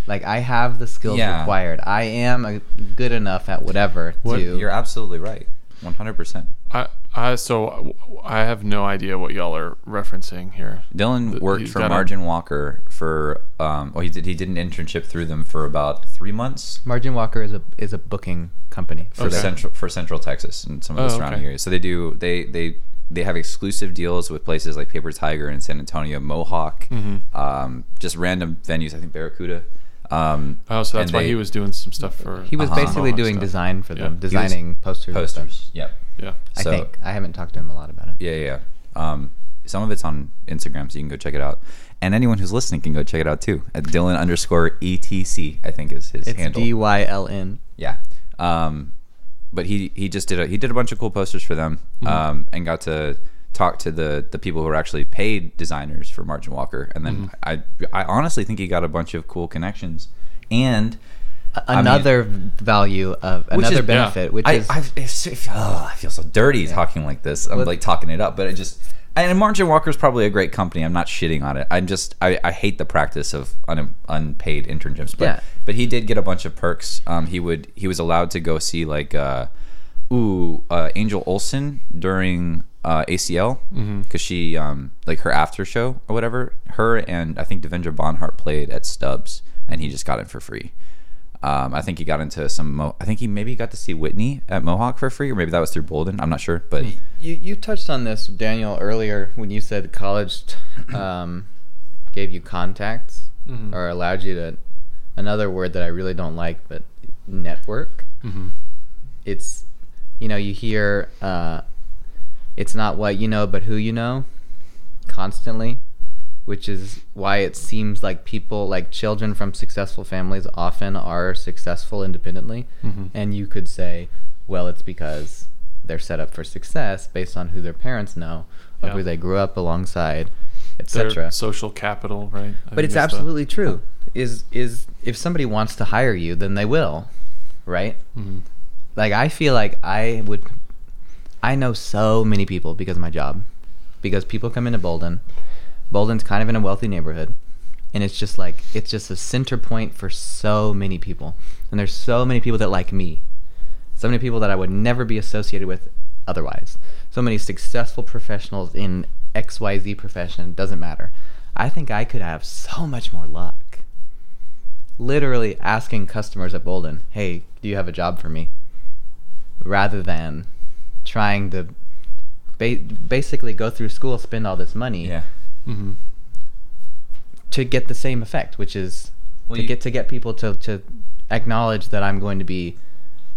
Like, I have the skills yeah. required. I am a, good enough at whatever what? to... You're absolutely right. one hundred percent. I, I, so, I have no idea what y'all are referencing here. Dylan the, worked for Margin a... Walker for... Um, well, he did, he did an internship through them for about three months. Margin Walker is a is a booking... company for okay. central for Central Texas and some of the oh, surrounding okay. areas. So they do they they they have exclusive deals with places like Paper Tiger in San Antonio, Mohawk, mm-hmm. um, just random venues. I think Barracuda. Um, oh, so that's why they, he was doing some stuff for. He was uh-huh, basically Mohawk doing stuff. design for yeah. them, designing posters. Posters. And stuff. Yep. Yeah. I so, think I haven't talked to him a lot about it. Yeah, yeah. yeah. Um, some of it's on Instagram, so you can go check it out. And anyone who's listening can go check it out too. At Dylan underscore E T C, I think is his it's handle. It's D Y L N. Yeah. Um, but he, he just did a, he did a bunch of cool posters for them, um, mm-hmm. and got to talk to the, the people who are actually paid designers for Margin Walker. And then mm-hmm. I, I honestly think he got a bunch of cool connections and another I mean, value of another is, benefit, yeah. which I, is, I, I, feel, oh, I feel so dirty yeah. talking like this. I'm what? like talking it up, but it just, and Margin Walker is probably a great company. I'm not shitting on it. I'm just, I, I hate the practice of un, unpaid internships, but, yeah. but he did get a bunch of perks. Um, he would, he was allowed to go see like, uh, ooh, uh, Angel Olsen during, uh, A C L. Mm-hmm. Cause she, um, like her after show or whatever, her and I think Devendra Banhart played at Stubbs and he just got it for free. Um, I think he got into some. Mo- I think he maybe got to see Whitney at Mohawk for free, or maybe that was through Bolden. I'm not sure, but you you touched on this, Daniel, earlier when you said college um, gave you contacts mm-hmm. or allowed you to. Another word that I really don't like, but network. Mm-hmm. It's you know you hear uh, it's not what you know, but who you know, constantly. Which is why it seems like people, like children from successful families often are successful independently. Mm-hmm. And you could say, well, it's because they're set up for success based on who their parents know, or yeah. who they grew up alongside, et cetera. Social capital, right? I but it's absolutely the... true. Is is if somebody wants to hire you, then they will, right? Mm-hmm. Like I feel like I would, I know so many people because of my job, because people come into Bolden. Bolden's kind of in a wealthy neighborhood. And it's just like, it's just a center point for so many people. And there's so many people that like me. So many people that I would never be associated with otherwise. So many successful professionals in X Y Z profession, doesn't matter. I think I could have so much more luck. Literally asking customers at Bolden, hey, do you have a job for me? Rather than trying to ba- basically go through school, spend all this money. Yeah. Mm-hmm. To get the same effect, which is well, to you, get to get people to, to acknowledge that I'm going to be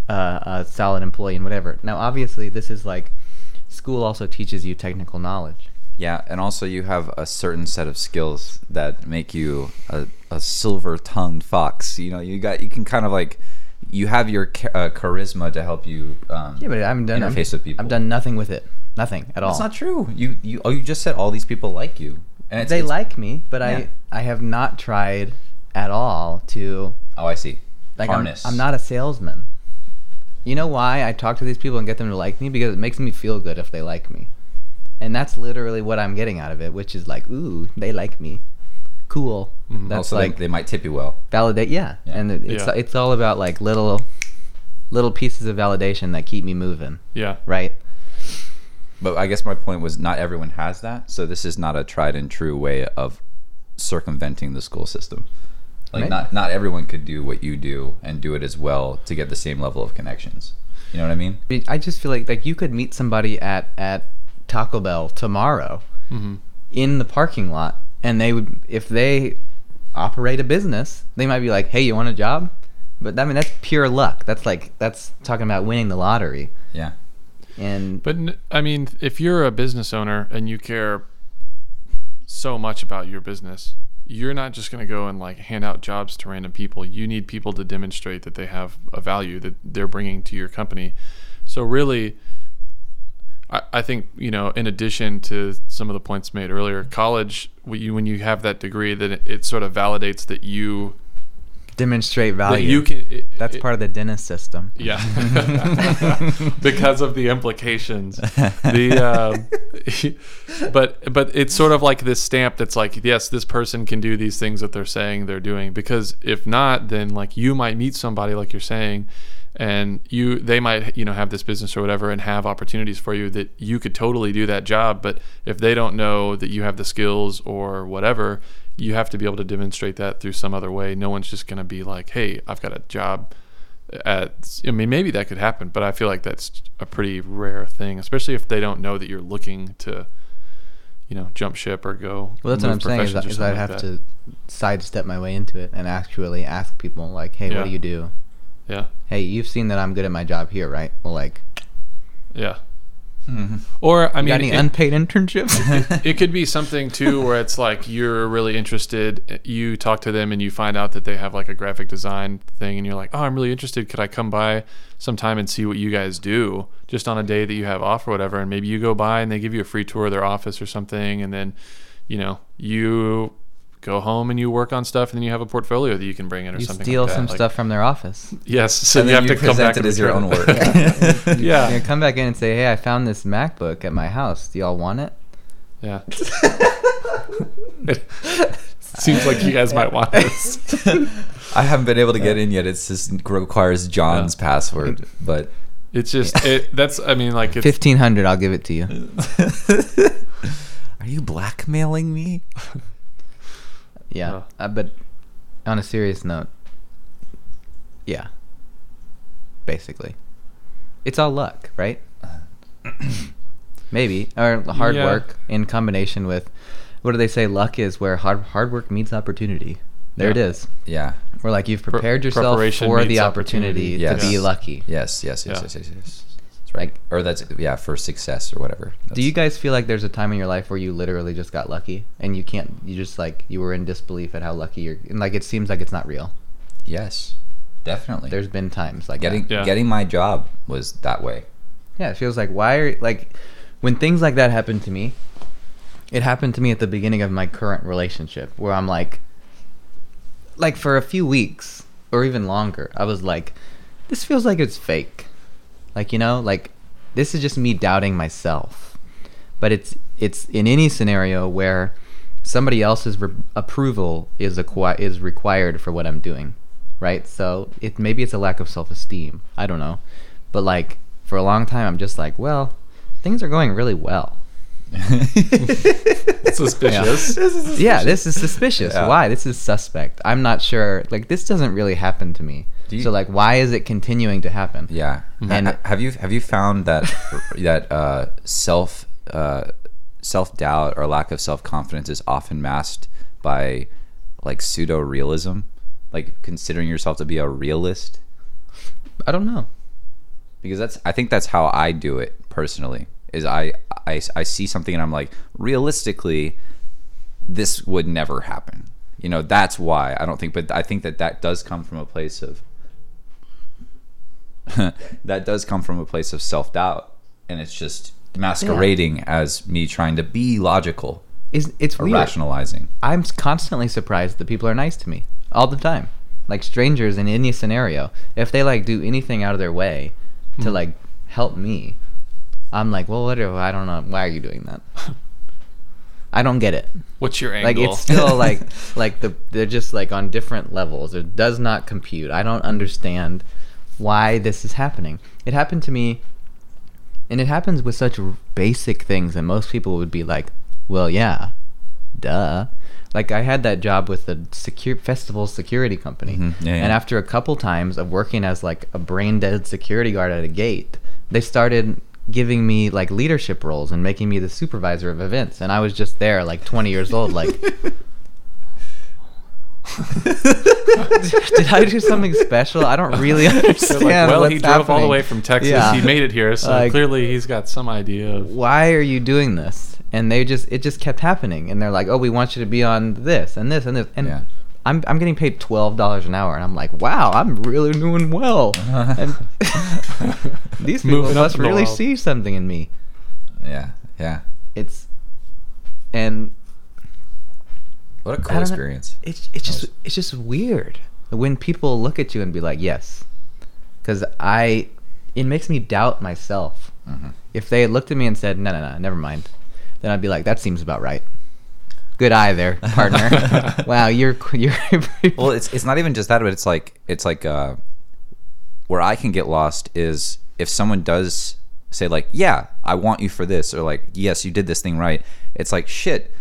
uh, a solid employee and whatever. Now, obviously, this is like school also teaches you technical knowledge. Yeah, and also you have a certain set of skills that make you a, a silver-tongued fox. You know, you got you can kind of like you have your cha- uh, charisma to help you. Um, yeah, but I haven't done interface I'm, with people. I've done nothing with it. Nothing at all. That's not true. You you oh you just said all these people like you. And it's, they it's, like me, but yeah. I I have not tried at all to. Oh, I see. Like Harness. I'm, I'm not a salesman. You know why I talk to these people and get them to like me? Because it makes me feel good if they like me, and that's literally what I'm getting out of it, which is like, ooh, they like me, cool. Mm-hmm. That's also, like they, they might tip you well. Validate, yeah. yeah. And it, it's yeah. it's all about like little little pieces of validation that keep me moving. Yeah. Right. But I guess my point was not everyone has that, so this is not a tried and true way of circumventing the school system. Like, right. not not everyone could do what you do and do it as well to get the same level of connections. You know what I mean? I just feel like like you could meet somebody at, at Taco Bell tomorrow mm-hmm. in the parking lot, and they would, if they operate a business, they might be like, "Hey, you want a job?" But I mean, that's pure luck. That's like that's talking about winning the lottery. Yeah. And but I mean, if you're a business owner and you care so much about your business, you're not just going to go and like hand out jobs to random people. You need people to demonstrate that they have a value that they're bringing to your company. So really, I, I think, you know, in addition to some of the points made earlier, college, when you, when you have that degree, then it, it sort of validates that you demonstrate value. That you can, it, That's it, part of the dentist system. Yeah. Because of the implications. The um, but but it's sort of like this stamp that's like, yes, this person can do these things that they're saying they're doing. Because if not, then like you might meet somebody like you're saying, and you they might you know have this business or whatever and have opportunities for you that you could totally do that job. But if they don't know that you have the skills or whatever, you have to be able to demonstrate that through some other way. No one's just going to be like, hey, I've got a job at... I mean, maybe that could happen, but I feel like that's a pretty rare thing, especially if they don't know that you're looking to, you know, jump ship or go... Well, that's what I'm saying, is, is I'd have like to sidestep my way into it and actually ask people, like, hey, yeah. what do you do? Yeah. Hey, you've seen that I'm good at my job here, right? Well, like... Yeah. Mm-hmm. Or I mean, any it, unpaid internships? it, it could be something too, where it's like you're really interested. You talk to them and you find out that they have like a graphic design thing, and you're like, "Oh, I'm really interested. Could I come by sometime and see what you guys do, just on a day that you have off or whatever?" And maybe you go by and they give you a free tour of their office or something, and then, you know, you go home and you work on stuff, and then you have a portfolio that you can bring in or you something. You steal like some that. stuff like, from their office. Yes, so and you have you to come back it as your own work. yeah. yeah. yeah. You come back in and say, "Hey, I found this MacBook at my house. Do y'all want it?" Yeah. it seems like you guys might want this. I haven't been able to get in yet. It just requires John's yeah. password, but it's just yeah. it, that's. I mean, like it's, fifteen hundred. I'll give it to you. Are you blackmailing me? Yeah, no. uh, but on a serious note, yeah, basically, it's all luck, right? Maybe, or hard yeah. work in combination with, what do they say, luck is where hard hard work meets opportunity. There yeah. it is. Yeah. Where like you've prepared Pre- yourself for the opportunity, opportunity. Yes. to yes. be lucky. Yes, yes, yes, yeah. yes, yes, yes. That's right. Like, or that's, yeah, for success or whatever. That's, do you guys feel like there's a time in your life where you literally just got lucky and you can't, you just like, you were in disbelief at how lucky you're, and like it seems like it's not real? Yes, definitely. There's been times like getting, that. Yeah. Getting my job was that way. Yeah, it feels like, why are, like, when things like that happen to me, it happened to me at the beginning of my current relationship where I'm like, like for a few weeks or even longer, I was like, this feels like it's fake. Like, you know, like this is just me doubting myself. But it's it's in any scenario where somebody else's re- approval is acqui- is required for what I'm doing, right? So it maybe it's a lack of self-esteem. I don't know. But like for a long time, I'm just like, well, things are going really well. Suspicious. Yeah. This is suspicious. Yeah, this is suspicious. Yeah. Why? This is suspect. I'm not sure. Like, this doesn't really happen to me. You, so, like, why is it continuing to happen? Yeah. Mm-hmm. And have you have you found that that uh, self uh, self doubt or lack of self confidence is often masked by like pseudo realism, like considering yourself to be a realist? I don't know, because that's I think that's how I do it personally. Is I, I, I see something and I'm like, realistically, this would never happen. You know, that's why I don't think, but I think that that does come from a place of, that does come from a place of self-doubt. And it's just masquerading yeah. as me trying to be logical. It's, it's or weird. Rationalizing. I'm constantly surprised that people are nice to me all the time. Like strangers in any scenario. If they like do anything out of their way mm-hmm. to like help me, I'm like, well, what do I don't know. Why are you doing that? I don't get it. What's your angle? Like, it's still like, like the they're just like on different levels. It does not compute. I don't understand why this is happening. It happened to me, and it happens with such basic things. And most people would be like, well, yeah, duh. Like I had that job with the secure festival security company, mm-hmm. yeah, yeah. and after a couple times of working as like a brain dead security guard at a gate, they started giving me like leadership roles and making me the supervisor of events, and I was just there like twenty years old like did I do something special? I don't really understand. Like, well, what's he drove happening. All the way from Texas. Yeah. He made it here, so like, clearly he's got some idea of why are you doing this? And they just it just kept happening, and they're like, oh, we want you to be on this and this and this and yeah. I'm I'm getting paid twelve dollars an hour, and I'm like, wow, I'm really doing well. And these people Moving must really world. See something in me. Yeah, yeah. It's and what a cool experience. Know, it's it's just it's just weird when people look at you and be like, yes, because I it makes me doubt myself. Mm-hmm. If they looked at me and said, no, no, no, never mind, then I'd be like, that seems about right. Good eye there, partner. Wow, you're you're. Well, it's it's not even just that, but it's like it's like uh, where I can get lost is if someone does say like, "Yeah, I want you for this," or like, "Yes, you did this thing right." It's like shit.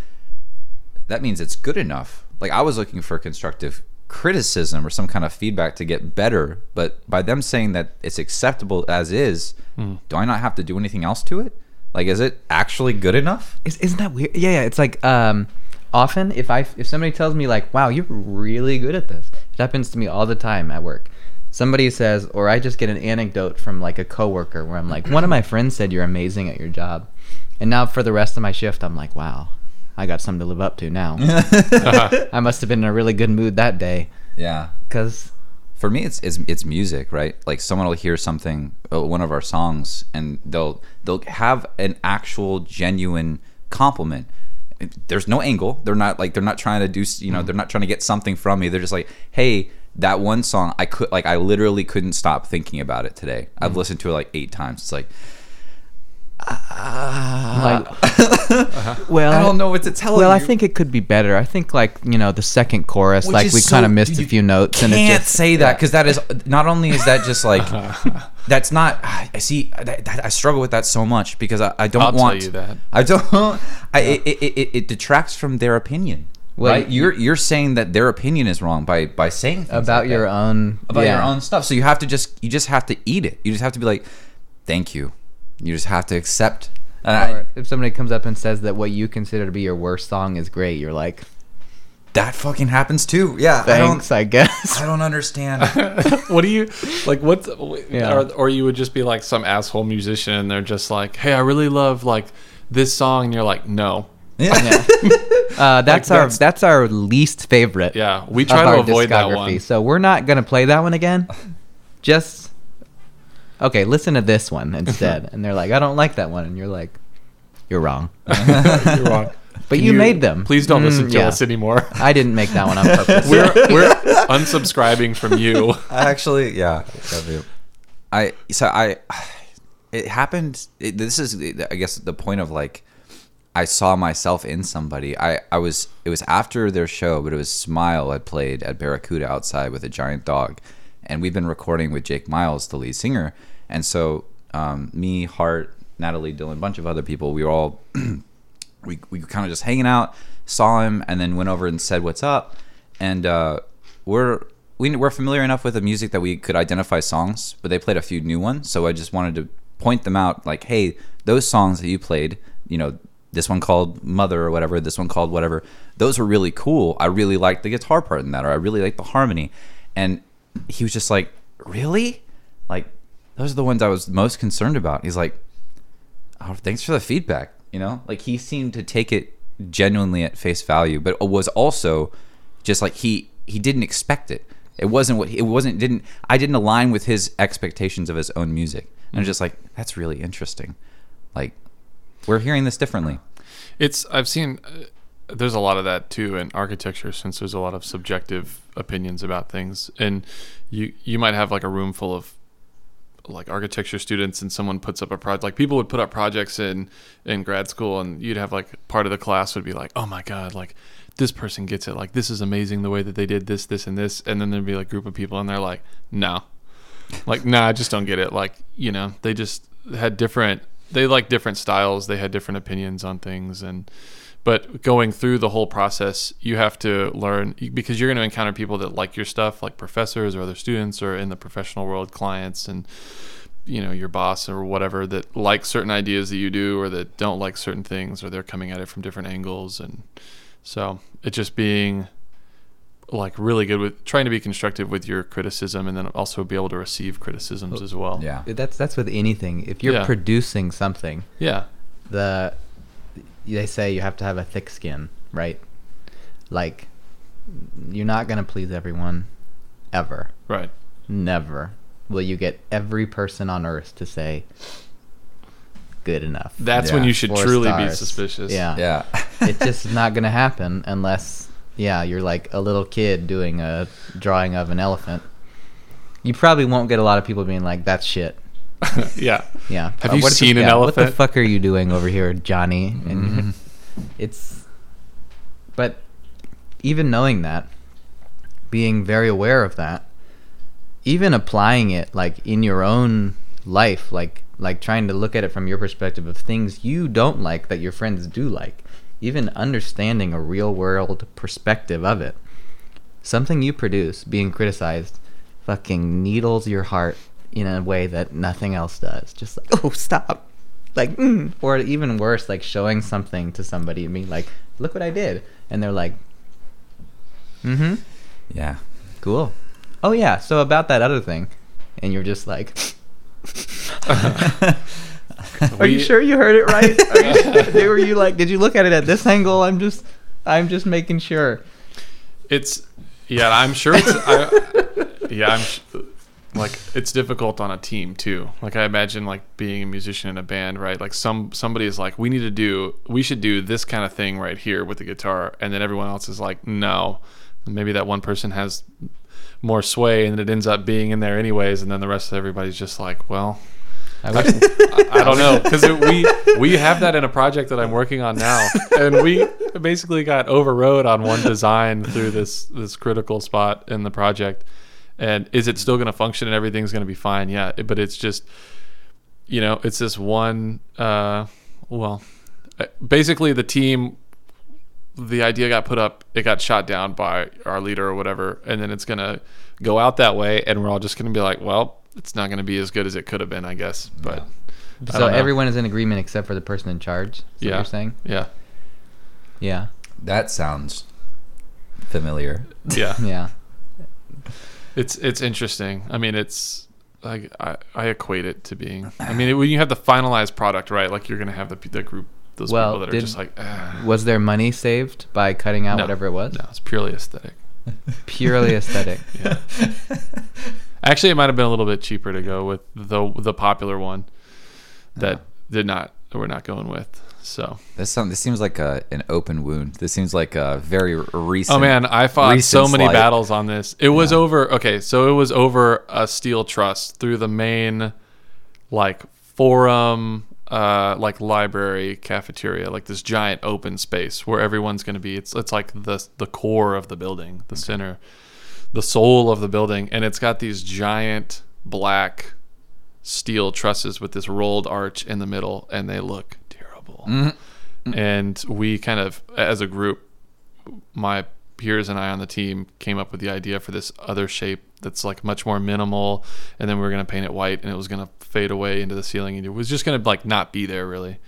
That means it's good enough. Like I was looking for constructive criticism or some kind of feedback to get better, but by them saying that it's acceptable as is, mm. do I not have to do anything else to it? Like, is it actually good enough? Is, isn't that weird? Yeah, yeah. It's like. Um, Often, if I if somebody tells me like, "Wow, you're really good at this," it happens to me all the time at work. Somebody says, or I just get an anecdote from like a coworker where I'm like, "One of my friends said you're amazing at your job," and now for the rest of my shift, I'm like, "Wow, I got something to live up to now." I must have been in a really good mood that day. Yeah, because for me, it's it's it's music, right? Like someone will hear something, one of our songs, and they'll they'll have an actual genuine compliment. There's no angle. They're not like they're not trying to do you know they're not trying to get something from me. They're just like, hey, that one song I could like I literally couldn't stop thinking about it today. I've mm-hmm. listened to it like eight times. It's like, ah, like uh-huh. well, I don't know what to tell well, you. Well, I think it could be better. I think like you know the second chorus, Which like we so, kind of missed a few notes. You can't and it just, say that because yeah. that is not only is that just like uh-huh. that's not. I see. That, that, I struggle with that so much because I, I don't I'll want. Tell you that. I don't. I, yeah. it, it, it, it detracts from their opinion. Well, right? You're you're saying that their opinion is wrong by, by saying things about like your that. own about yeah. your own stuff. So you have to just you just have to eat it. You just have to be like, thank you. You just have to accept. Uh, if somebody comes up and says that what you consider to be your worst song is great, you're like, that fucking happens too. Yeah, thanks. I, don't, I guess I don't understand. What do you like? What? Yeah. Or, or you would just be like some asshole musician, and they're just like, "Hey, I really love like this song," and you're like, "No." Yeah. yeah. Uh, that's like, our that's, that's our least favorite. Yeah, we try to avoid that one. So we're not gonna play that one again. Just. Okay, listen to this one instead. And they're like, I don't like that one. And you're like, you're wrong. You're wrong. But you, you made them. Please don't mm, listen to yeah. us anymore. I didn't make that one on purpose. we're we're unsubscribing from you. Actually, yeah. I so I it happened it, this is I guess the point of like I saw myself in somebody. I, I was it was after their show, but it was Smile I played at Barracuda outside with a giant dog, and we've been recording with Jake Miles, the lead singer, and so um, me, Hart, Natalie, Dylan, a bunch of other people, we were all we we were kind of just hanging out, saw him, and then went over and said what's up, and uh, we're we we're familiar enough with the music that we could identify songs, but they played a few new ones, so I just wanted to point them out, like, hey, those songs that you played, you know. This one called Mother or whatever, this one called whatever. Those were really cool. I really liked the guitar part in that, or I really liked the harmony. And he was just like, really? Like, those are the ones I was most concerned about. He's like, oh, thanks for the feedback, you know? Like, he seemed to take it genuinely at face value, but was also just like, he he didn't expect it. It wasn't what, he, it wasn't, didn't, I didn't align with his expectations of his own music. And I was just like, that's really interesting. Like, we're hearing this differently. It's I've seen uh, there's a lot of that too in architecture, since there's a lot of subjective opinions about things, and you you might have like a room full of like architecture students, and someone puts up a project. Like people would put up projects in in grad school, and you'd have like part of the class would be like, oh my god, like this person gets it, like this is amazing the way that they did this, this, and this, and then there'd be like a group of people, and they're like, no, like nah, I just don't get it. Like, you know, they just had different. They like different styles. They had different opinions on things, and but going through the whole process, you have to learn, because you're going to encounter people that like your stuff, like professors or other students, or in the professional world, clients, and you know your boss or whatever, that like certain ideas that you do, or that don't like certain things, or they're coming at it from different angles, and so it just being like really good with trying to be constructive with your criticism, and then also be able to receive criticisms as well. Yeah, that's that's with anything. If you're yeah. producing something, yeah, the they say you have to have a thick skin, right? Like, you're not gonna please everyone, ever. Right. Never will you get every person on earth to say good enough. That's yeah. when you should Four truly stars. Be suspicious. Yeah, yeah. It's just not gonna happen unless. Yeah, you're like a little kid doing a drawing of an elephant. You probably won't get a lot of people being like, that's shit. yeah. Yeah. Have uh, you seen the, an yeah, elephant? What the fuck are you doing over here, Johnny? And mm-hmm. It's... But even knowing that, being very aware of that, even applying it like in your own life, like like trying to look at it from your perspective of things you don't like that your friends do like, even understanding a real-world perspective of it. Something you produce being criticized fucking needles your heart in a way that nothing else does. Just like, oh, stop. Like, mm. Or even worse, like showing something to somebody and being like, look what I did. And they're like, mm-hmm. Yeah. Cool. Oh, yeah, so about that other thing. And you're just like... Are you sure you heard it right? Were you like, did you look at it at this angle? I'm just, I'm just making sure. It's, yeah, I'm sure. It's, I, yeah, I'm like, it's difficult on a team too. Like I imagine like being a musician in a band, right? Like some, somebody is like, we need to do, we should do this kind of thing right here with the guitar. And then everyone else is like, no, maybe that one person has more sway and it ends up being in there anyways. And then the rest of everybody's just like, well, I, I, I don't know, because we we have that in a project that I'm working on now, and we basically got overrode on one design through this this critical spot in the project. And is it still going to function and everything's going to be fine? Yeah, but it's just, you know, it's this one. Uh, well, basically the team, the idea got put up, it got shot down by our leader or whatever, and then it's going to go out that way, and we're all just going to be like, well. It's not going to be as good as it could have been, I guess. But yeah. So everyone is in agreement except for the person in charge. Is yeah. What you're saying? Yeah. Yeah. That sounds familiar. Yeah. yeah. It's it's interesting. I mean, it's like I, I equate it to being. I mean, it, when you have the finalized product, right? Like you're going to have the the group, those well, people that did, are just like. Ah. Was there money saved by cutting out no, whatever it was? No, it's purely aesthetic. Purely aesthetic. yeah. Actually, it might have been a little bit cheaper to go with the the popular one that oh. did not that we're not going with. So this sounds this seems like a, an open wound. This seems like a very recent. Oh man, I fought so many slide. battles on this. It yeah. was over. Okay, so it was over a steel truss through the main like forum. uh, like library cafeteria, like this giant open space where everyone's going to be. It's it's like the the core of the building, the okay. center, the soul of the building, and it's got these giant black steel trusses with this rolled arch in the middle, and they look terrible. Mm-hmm. And we kind of, as a group, my peers and I on the team came up with the idea for this other shape that's like much more minimal, and then we were going to paint it white, and it was going to fade away into the ceiling, and it was just going to like not be there really.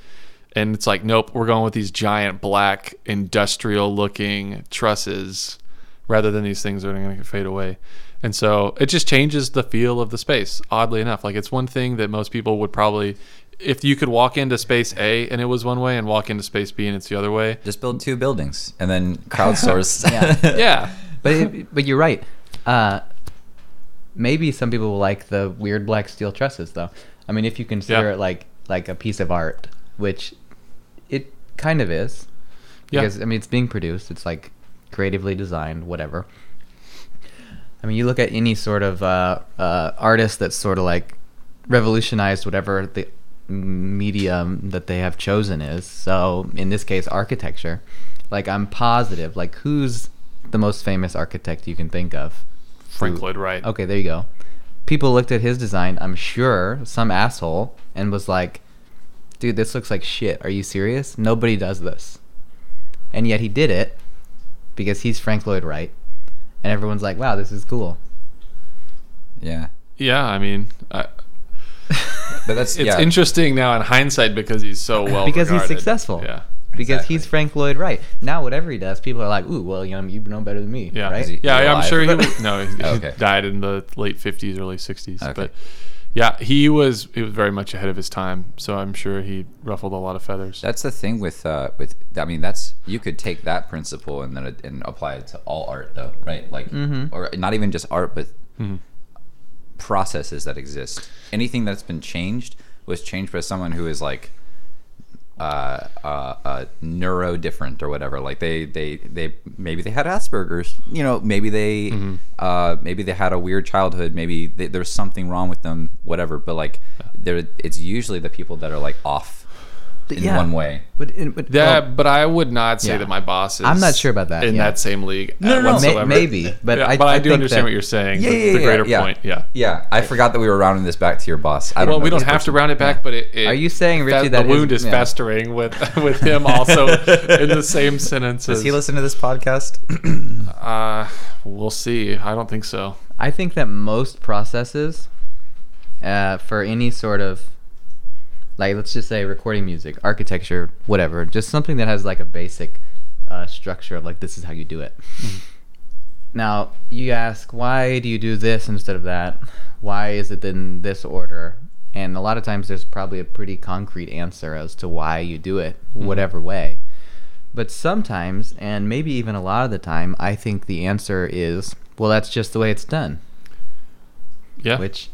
And it's like, nope, we're going with these giant black industrial looking trusses rather than these things that are going to fade away. And so it just changes the feel of the space, oddly enough. Like, it's one thing that most people would probably, if you could walk into space A and it was one way and walk into space B and it's the other way. Just build two buildings and then crowdsource. yeah. yeah. But it, but you're right. Uh, maybe some people will like the weird black steel trusses, though. I mean, if you consider yeah. it like, like a piece of art, which it kind of is. Because, yeah. I mean, it's being produced. It's like creatively designed, whatever. I mean, you look at any sort of uh, uh, artist that's sort of like revolutionized whatever the medium that they have chosen is. So in this case, architecture. Like, I'm positive, like, who's the most famous architect you can think of? Frank Lloyd Wright. Okay, there you go. People looked at his design, I'm sure, some asshole, and was like, dude, this looks like shit. Are you serious? Nobody does this. And yet he did it because he's Frank Lloyd Wright. And everyone's like, wow, this is cool. Yeah. Yeah, I mean, I, but that's it's yeah. interesting now in hindsight because he's so well Because regarded. He's successful. Yeah. Because exactly. he's Frank Lloyd Wright. Now whatever he does, people are like, ooh, well, you know, you know better than me, yeah. right? He, yeah, yeah I'm sure he was, no, he okay. died in the late fifties, early sixties. Okay. But yeah, he was he was very much ahead of his time. So I'm sure he ruffled a lot of feathers. That's the thing with uh, with I mean, that's you could take that principle and then and apply it to all art, though, right? Like, mm-hmm. or not even just art, but mm-hmm. processes that exist. Anything that's been changed was changed by someone who is like uh, uh, uh, neuro different or whatever. Like they, they, they maybe they had Asperger's, you know. Maybe they mm-hmm. uh, maybe they had a weird childhood. Maybe they, there's something wrong with them, whatever. But like, there, it's usually the people that are like off. In yeah. one way, but, but, yeah, well, but I would not say yeah. that my boss is. I'm not sure about that in yeah. that same league. No, no, no. Maybe, but yeah, I, but I, I do understand that, what you're saying. Yeah, the, yeah, the greater yeah. point. Yeah, yeah. I forgot that we were rounding this back to your boss. I don't well, know we don't have person. To round it back, yeah. but it, it. Are you saying, Richie, that, that the wound is, is yeah. festering with with him also in the same sentence? Does he listen to this podcast? uh, we'll see. I don't think so. I think that most processes, uh, for any sort of. Like, let's just say recording music, architecture, whatever. Just something that has, like, a basic uh, structure of, like, this is how you do it. Mm-hmm. Now, you ask, why do you do this instead of that? Why is it in this order? And a lot of times there's probably a pretty concrete answer as to why you do it, mm-hmm. whatever way. But sometimes, and maybe even a lot of the time, I think the answer is, well, that's just the way it's done. Yeah. Which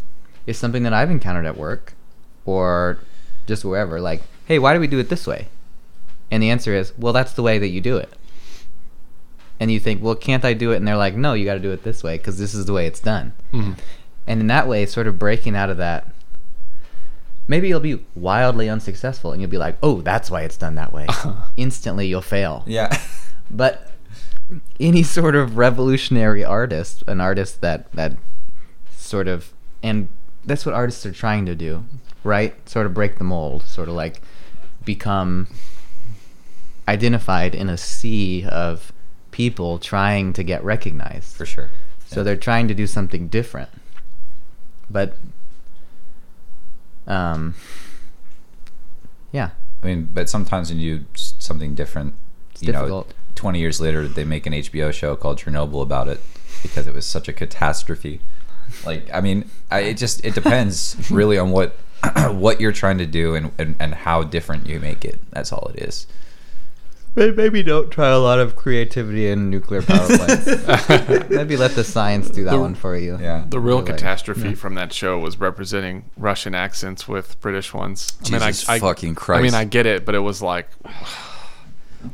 is something that I've encountered at work or... just wherever, like, hey, why do we do it this way? And the answer is, well, that's the way that you do it. And you think, well, can't I do it? And they're like, no, you got to do it this way because this is the way it's done. Mm-hmm. And in that way, sort of breaking out of that, maybe you'll be wildly unsuccessful and you'll be like, oh, that's why it's done that way. Instantly you'll fail. Yeah. But any sort of revolutionary artist, an artist that, that sort of, and that's what artists are trying to do. Right? Sort of break the mold, sort of like become identified in a sea of people trying to get recognized. For sure. So yeah. they're trying to do something different. But, um, yeah. I mean, but sometimes when you do something different, it's you difficult. Know, twenty years later, they make an H B O show called Chernobyl about it because it was such a catastrophe. Like, I mean, I, it just, it depends really on what. what you're trying to do and, and, and how different you make it. That's all it is. Maybe don't try a lot of creativity in nuclear power plants. Maybe let the science do that the, one for you. Yeah. The real You're catastrophe like, yeah. from that show was representing Russian accents with British ones. I Jesus mean, I, fucking I, Christ. I mean, I get it, but it was like...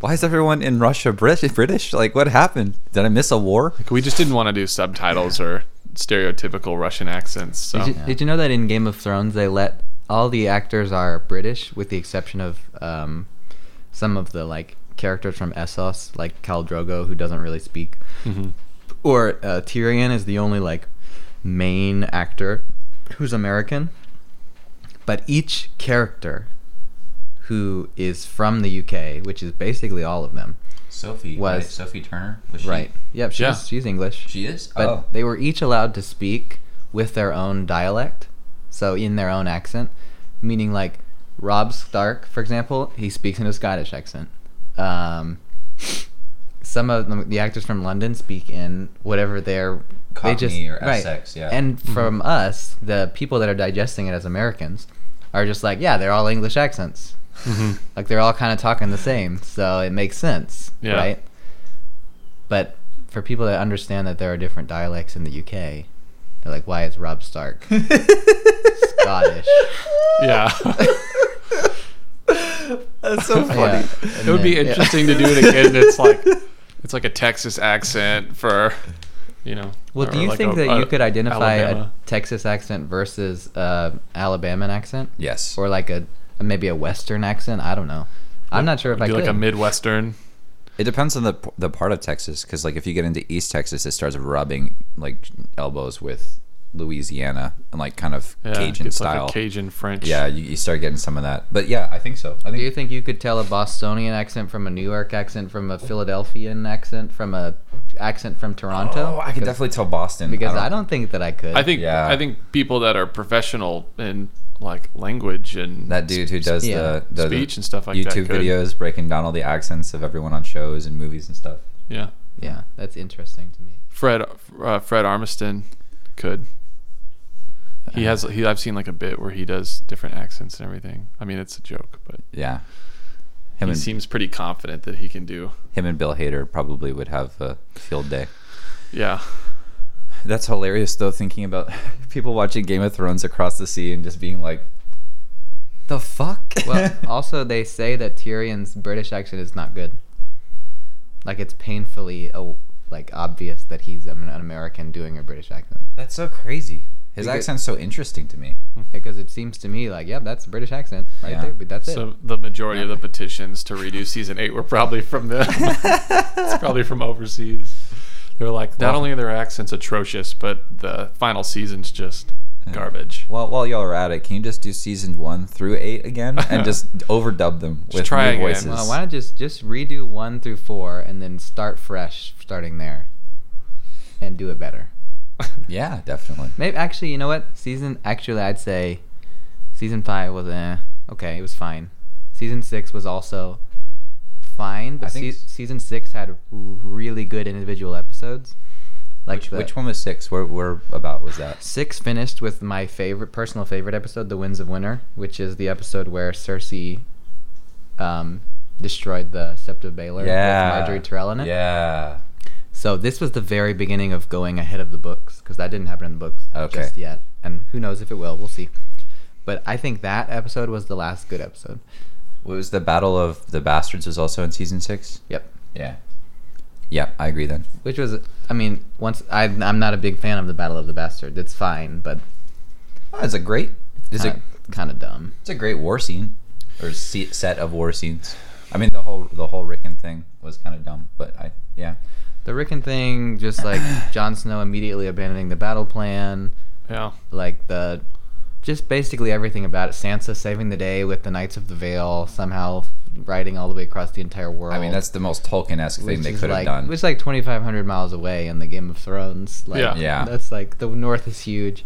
Why is everyone in Russia British? Like, what happened? Did I miss a war? Like, we just didn't want to do subtitles yeah. or... stereotypical Russian accents. So. Did, you, did you know that in Game of Thrones they let all the actors are British, with the exception of um, some of the like characters from Essos, like Khal Drogo, who doesn't really speak, mm-hmm. or uh, Tyrion is the only like main actor who's American. But each character who is from the U K, which is basically all of them, Sophie, was, right? Sophie Turner, was she? Right. Yep, she's, yeah, she's English. She is? But oh. they were each allowed to speak with their own dialect, so in their own accent, meaning like Robb Stark, for example, he speaks in a Scottish accent. Um, some of them, the actors from London speak in whatever their... Cockney they just, or Essex, right. yeah. And mm-hmm. from us, the people that are digesting it as Americans are just like, yeah, they're all English accents. Mm-hmm. Like, they're all kind of talking the same, so it makes sense, yeah. right? But for people that understand that there are different dialects in the U K, they're like, why is Robb Stark Scottish? Yeah. That's so funny. Yeah. It would then, be interesting yeah. to do it again. It's like, it's like a Texas accent for... You know, well, do you like think a, that a, you could identify Alabama. a Texas accent versus uh, Alabama accent? Yes. Or like a maybe a Western accent? I don't know. I'm not sure if I could. Like a Midwestern. It depends on the the part of Texas, because like if you get into East Texas, it starts rubbing like elbows with Louisiana and like kind of yeah, Cajun it's style, like a Cajun French. Yeah, you, you start getting some of that. But yeah, I think so. I think. Do you think you could tell a Bostonian accent from a New York accent from a Philadelphian accent from a accent from Toronto? Oh, I can definitely tell Boston because I don't, I don't think that I could. I think yeah. I think people that are professional in like language and that dude who does yeah. the, the speech the and stuff like YouTube that. YouTube videos breaking down all the accents of everyone on shows and movies and stuff. Yeah, yeah, that's interesting to me. Fred uh, Fred Armiston could. He has. He, I've seen like a bit where he does different accents and everything. I mean, it's a joke, but yeah, him he and, seems pretty confident that he can do. Him and Bill Hader probably would have a field day. Yeah, that's hilarious though. Thinking about people watching Game of Thrones across the sea and just being like, "The fuck." Well, also they say that Tyrion's British accent is not good. Like it's painfully like obvious that he's an American doing a British accent. That's so crazy. His because, accent's so interesting to me. Because yeah, it seems to me like, yeah, that's a British accent right yeah. there, but that's so it. So the majority yeah. of the petitions to redo season eight were probably from the, it's probably from overseas. They're like, not well, only are their accents atrocious, but the final season's just yeah. garbage. Well, while y'all are at it, can you just do season one through eight again and just overdub them just with try new again. voices? Well, why not just, just redo one through four and then start fresh starting there and do it better? Yeah, definitely. Maybe actually, you know what? Season actually, I'd say season five was eh, okay. It was fine. Season six was also fine, but se- season six had really good individual episodes. Like which, the, which one was six? Where where about was that? Six finished with my favorite, personal favorite episode, "The Winds of Winter," which is the episode where Cersei um, destroyed the Sept of Baelor yeah. with Marjorie Tyrell in it. Yeah. So this was the very beginning of going ahead of the books, because that didn't happen in the books okay. just yet. And who knows if it will. We'll see. But I think that episode was the last good episode. What was the Battle of the Bastards was also in season six? Yep. Yeah. Yeah, I agree then. Which was, I mean, once I, I'm not a big fan of the Battle of the Bastards. It's fine, but... Oh, it's a great... It's kind of, kind of dumb. It's a great war scene, or se- set of war scenes. I mean, the whole the whole Rickon thing was kind of dumb, but I... Yeah. The Rickon thing, just like Jon Snow immediately abandoning the battle plan. Yeah. Like the, just basically everything about it. Sansa saving the day with the Knights of the Vale, somehow riding all the way across the entire world. I mean, that's the most Tolkien-esque thing they could like, have done. Which is like twenty-five hundred miles away in the Game of Thrones. Like, yeah. yeah. That's like, the North is huge.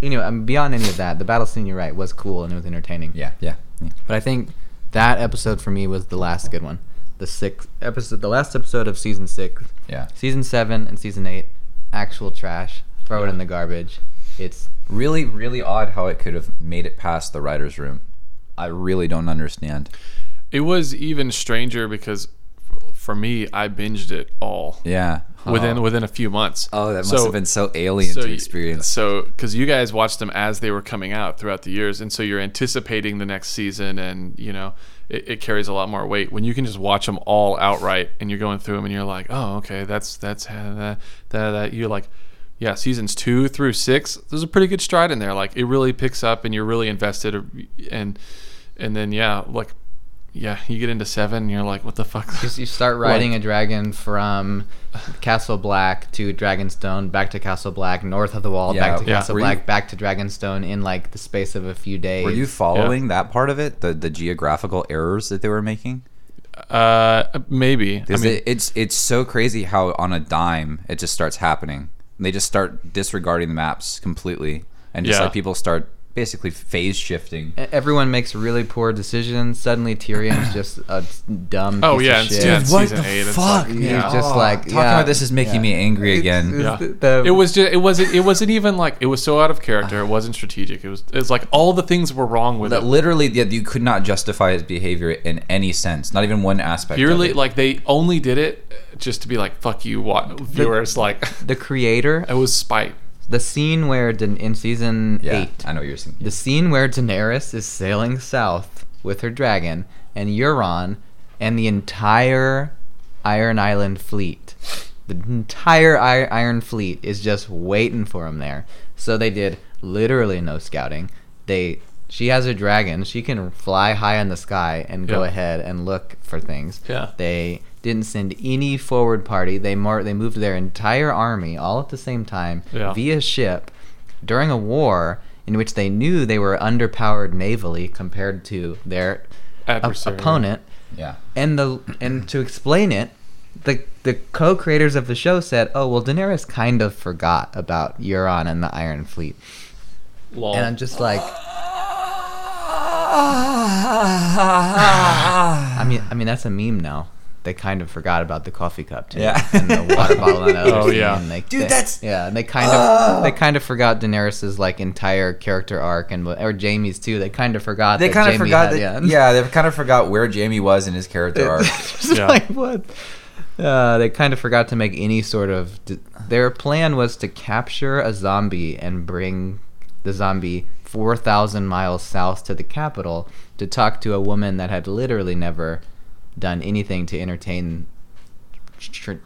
Anyway, beyond any of that, the battle scene, you're right, was cool and it was entertaining. Yeah. Yeah. yeah. But I think that episode for me was the last good one. The sixth episode, the last episode of season six, yeah, season seven and season eight, actual trash. Throw yeah. it in the garbage. It's really, really odd how it could have made it past the writer's room. I really don't understand. It was even stranger because, for me, I binged it all. Yeah, oh. within within a few months. Oh, that must so, have been so alien so to experience. So, because you guys watched them as they were coming out throughout the years, and so you're anticipating the next season, and you know. It carries a lot more weight when you can just watch them all outright, and you're going through them, and you're like, "Oh, okay, that's that's that that." You're like, yeah, seasons two through six, there's a pretty good stride in there. Like, it really picks up and you're really invested. And and then, yeah, like, yeah, you get into seven and you're like, what the fuck? You start riding like, a dragon from Castle Black to Dragonstone, back to Castle Black, north of the wall, yeah, back to yeah. Castle were Black, you, back to Dragonstone in like the space of a few days. Were you following yeah. that part of it? The the geographical errors that they were making? Uh, maybe. I mean, it, it's it's so crazy how on a dime it just starts happening. They just start disregarding the maps completely, and just yeah. like people start basically phase shifting. Everyone makes really poor decisions. Suddenly Tyrion's just a dumb piece oh yeah of shit. Dude, what the eight, fuck like, yeah. he's just like oh, talking yeah, about this is making yeah. me angry again. It's, it's yeah. the, the, it was just it wasn't it wasn't even like it was so out of character. It wasn't strategic. It was it's like all the things were wrong with that it. Literally yeah, you could not justify his behavior in any sense, not even one aspect. Purely, of it. Like they only did it just to be like fuck you what viewers the, like the creator. It was spite. The scene where da- in season yeah, eight, I know what you're saying. The scene where Daenerys is sailing south with her dragon and Euron and the entire Iron Island fleet, the entire I- Iron Fleet is just waiting for him there. So they did literally no scouting. They she has a dragon. She can fly high in the sky and go yeah. ahead and look for things. Yeah. They didn't send any forward party. They mar- they moved their entire army all at the same time yeah. via ship during a war in which they knew they were underpowered navally compared to their op- opponent. Yeah. And the and to explain it, the the co-creators of the show said, "Oh, well, Daenerys kind of forgot about Euron and the Iron Fleet." Lol. And I'm just like I mean I mean that's a meme now. They kind of forgot about the coffee cup too, yeah. and the water bottle and other. Oh yeah, and they, dude, they, that's yeah. And they kind uh, of they kind of forgot Daenerys's like entire character arc and or Jaime's too. They kind of forgot. They that kind Jaime of forgot. Had, that, yeah. yeah, they kind of forgot where Jaime was in his character arc. Just yeah. like what? Uh, they kind of forgot to make any sort of. Their plan was to capture a zombie and bring the zombie four thousand miles south to the capital to talk to a woman that had literally never done anything to entertain,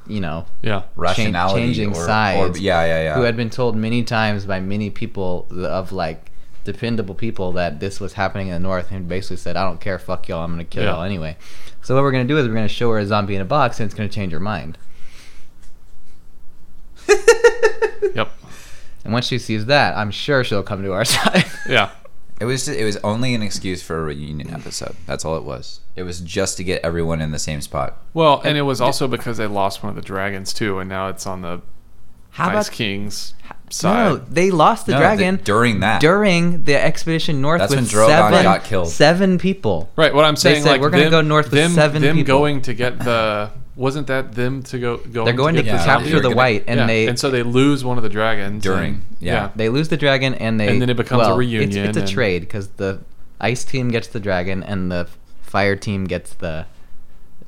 you know, yeah, rationality, changing or, sides, or, yeah, yeah, yeah, who had been told many times by many people of like dependable people that this was happening in the north, and basically said, "I don't care, fuck y'all, I'm gonna kill yeah. y'all anyway." So what we're gonna do is we're gonna show her a zombie in a box, and it's gonna change her mind. Yep. And once she sees that, I'm sure she'll come to our side. Yeah. It was it was only an excuse for a reunion episode. That's all it was. It was just to get everyone in the same spot. Well, and it was also because they lost one of the dragons too, and now it's on the How Ice about, King's side. No, they lost the no, dragon the, during that during the expedition north. That's with when Drogon seven, got killed. Seven people. Right. What I'm saying, said, like we're going to go north with them, seven them people. Them going to get the wasn't that them to go? Going They're going to, to, to capture the white, and yeah. they and so they lose one of the dragons during. And, yeah. yeah, they lose the dragon, and they and then it becomes well, a reunion. It's, it's a and, trade because the ice team gets the dragon, and the fire team gets the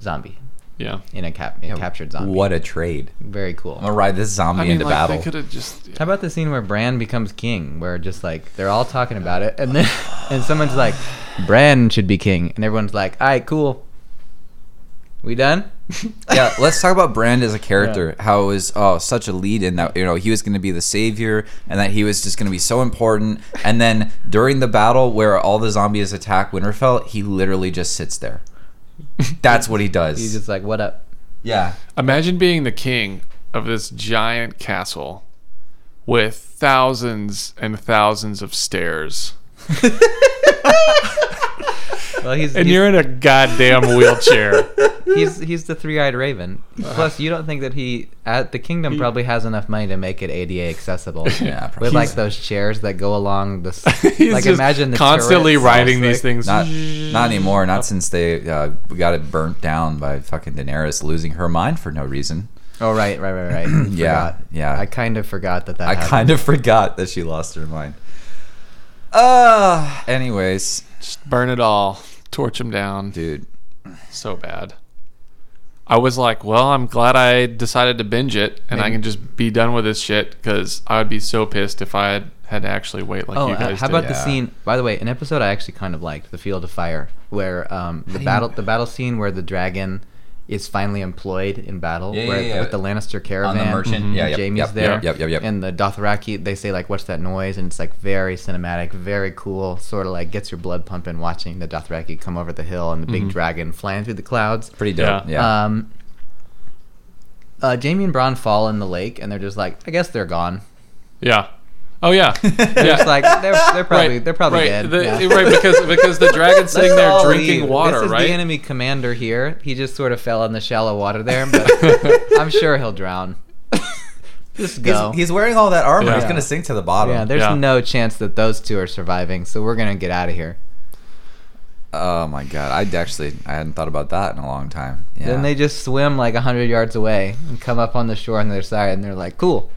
zombie. Yeah, in a cap, in yeah. captured zombie. What a trade! Very cool. I'm gonna ride this zombie I mean, into like, battle. They could have just. Yeah. How about the scene where Bran becomes king? Where just like they're all talking about it, and then and someone's like, "Bran should be king," and everyone's like, "All right, cool. We done?" Yeah. Let's talk about Bran as a character. Yeah. How it was oh such a lead-in that you know he was gonna be the savior, and that he was just gonna be so important. And then during the battle where all the zombies attack Winterfell, he literally just sits there. That's what he does. He's just like, what up? Yeah. Imagine being the king of this giant castle with thousands and thousands of stairs. Well, he's, and he's, you're in a goddamn wheelchair. He's he's the three-eyed raven. Plus, you don't think that he at the kingdom he, probably has enough money to make it A D A accessible. Yeah, probably. With like those chairs that go along the like. Imagine the constantly riding these like, things. Not, not anymore. Not since they uh, got it burnt down by fucking Daenerys losing her mind for no reason. Oh right, right, right, right. yeah, yeah. I kind of forgot that that. I happened. kind of forgot that she lost her mind. Uh anyways. Just burn it all. Torch him down. Dude. So bad. I was like, well, I'm glad I decided to binge it, and Maybe. I can just be done with this shit, because I would be so pissed if I had, had to actually wait like oh, you guys uh, how did. How about yeah. the scene, by the way, an episode I actually kind of liked, The Field of Fire, where um, the battle the battle scene where the dragon is finally employed in battle yeah, where, yeah, yeah. with the Lannister caravan. On the merchant. Mm-hmm. Yeah, yep, Jaime's yep, there. Yep, yep, yep, yep. And the Dothraki, they say, like, what's that noise? And it's, like, very cinematic, very cool, sort of, like, gets your blood pumping watching the Dothraki come over the hill and the big mm-hmm. dragon flying through the clouds. Pretty dope, yeah. yeah. Um, uh, Jaime and Bronn fall in the lake, and they're just like, I guess they're gone. Yeah. Oh yeah, yeah. Like, they're, they're probably right. they're probably right. dead. The, yeah. Right, because because the dragon's sitting there drinking he, water. This is right, the enemy commander here. He just sort of fell in the shallow water there, but I'm sure he'll drown. Just go. He's, he's wearing all that armor. Yeah. He's gonna sink to the bottom. Yeah, there's yeah. no chance that those two are surviving. So we're gonna get out of here. Oh my god! I actually I hadn't thought about that in a long time. Yeah. Then they just swim like a hundred yards away and come up on the shore on their side, and they're like, cool.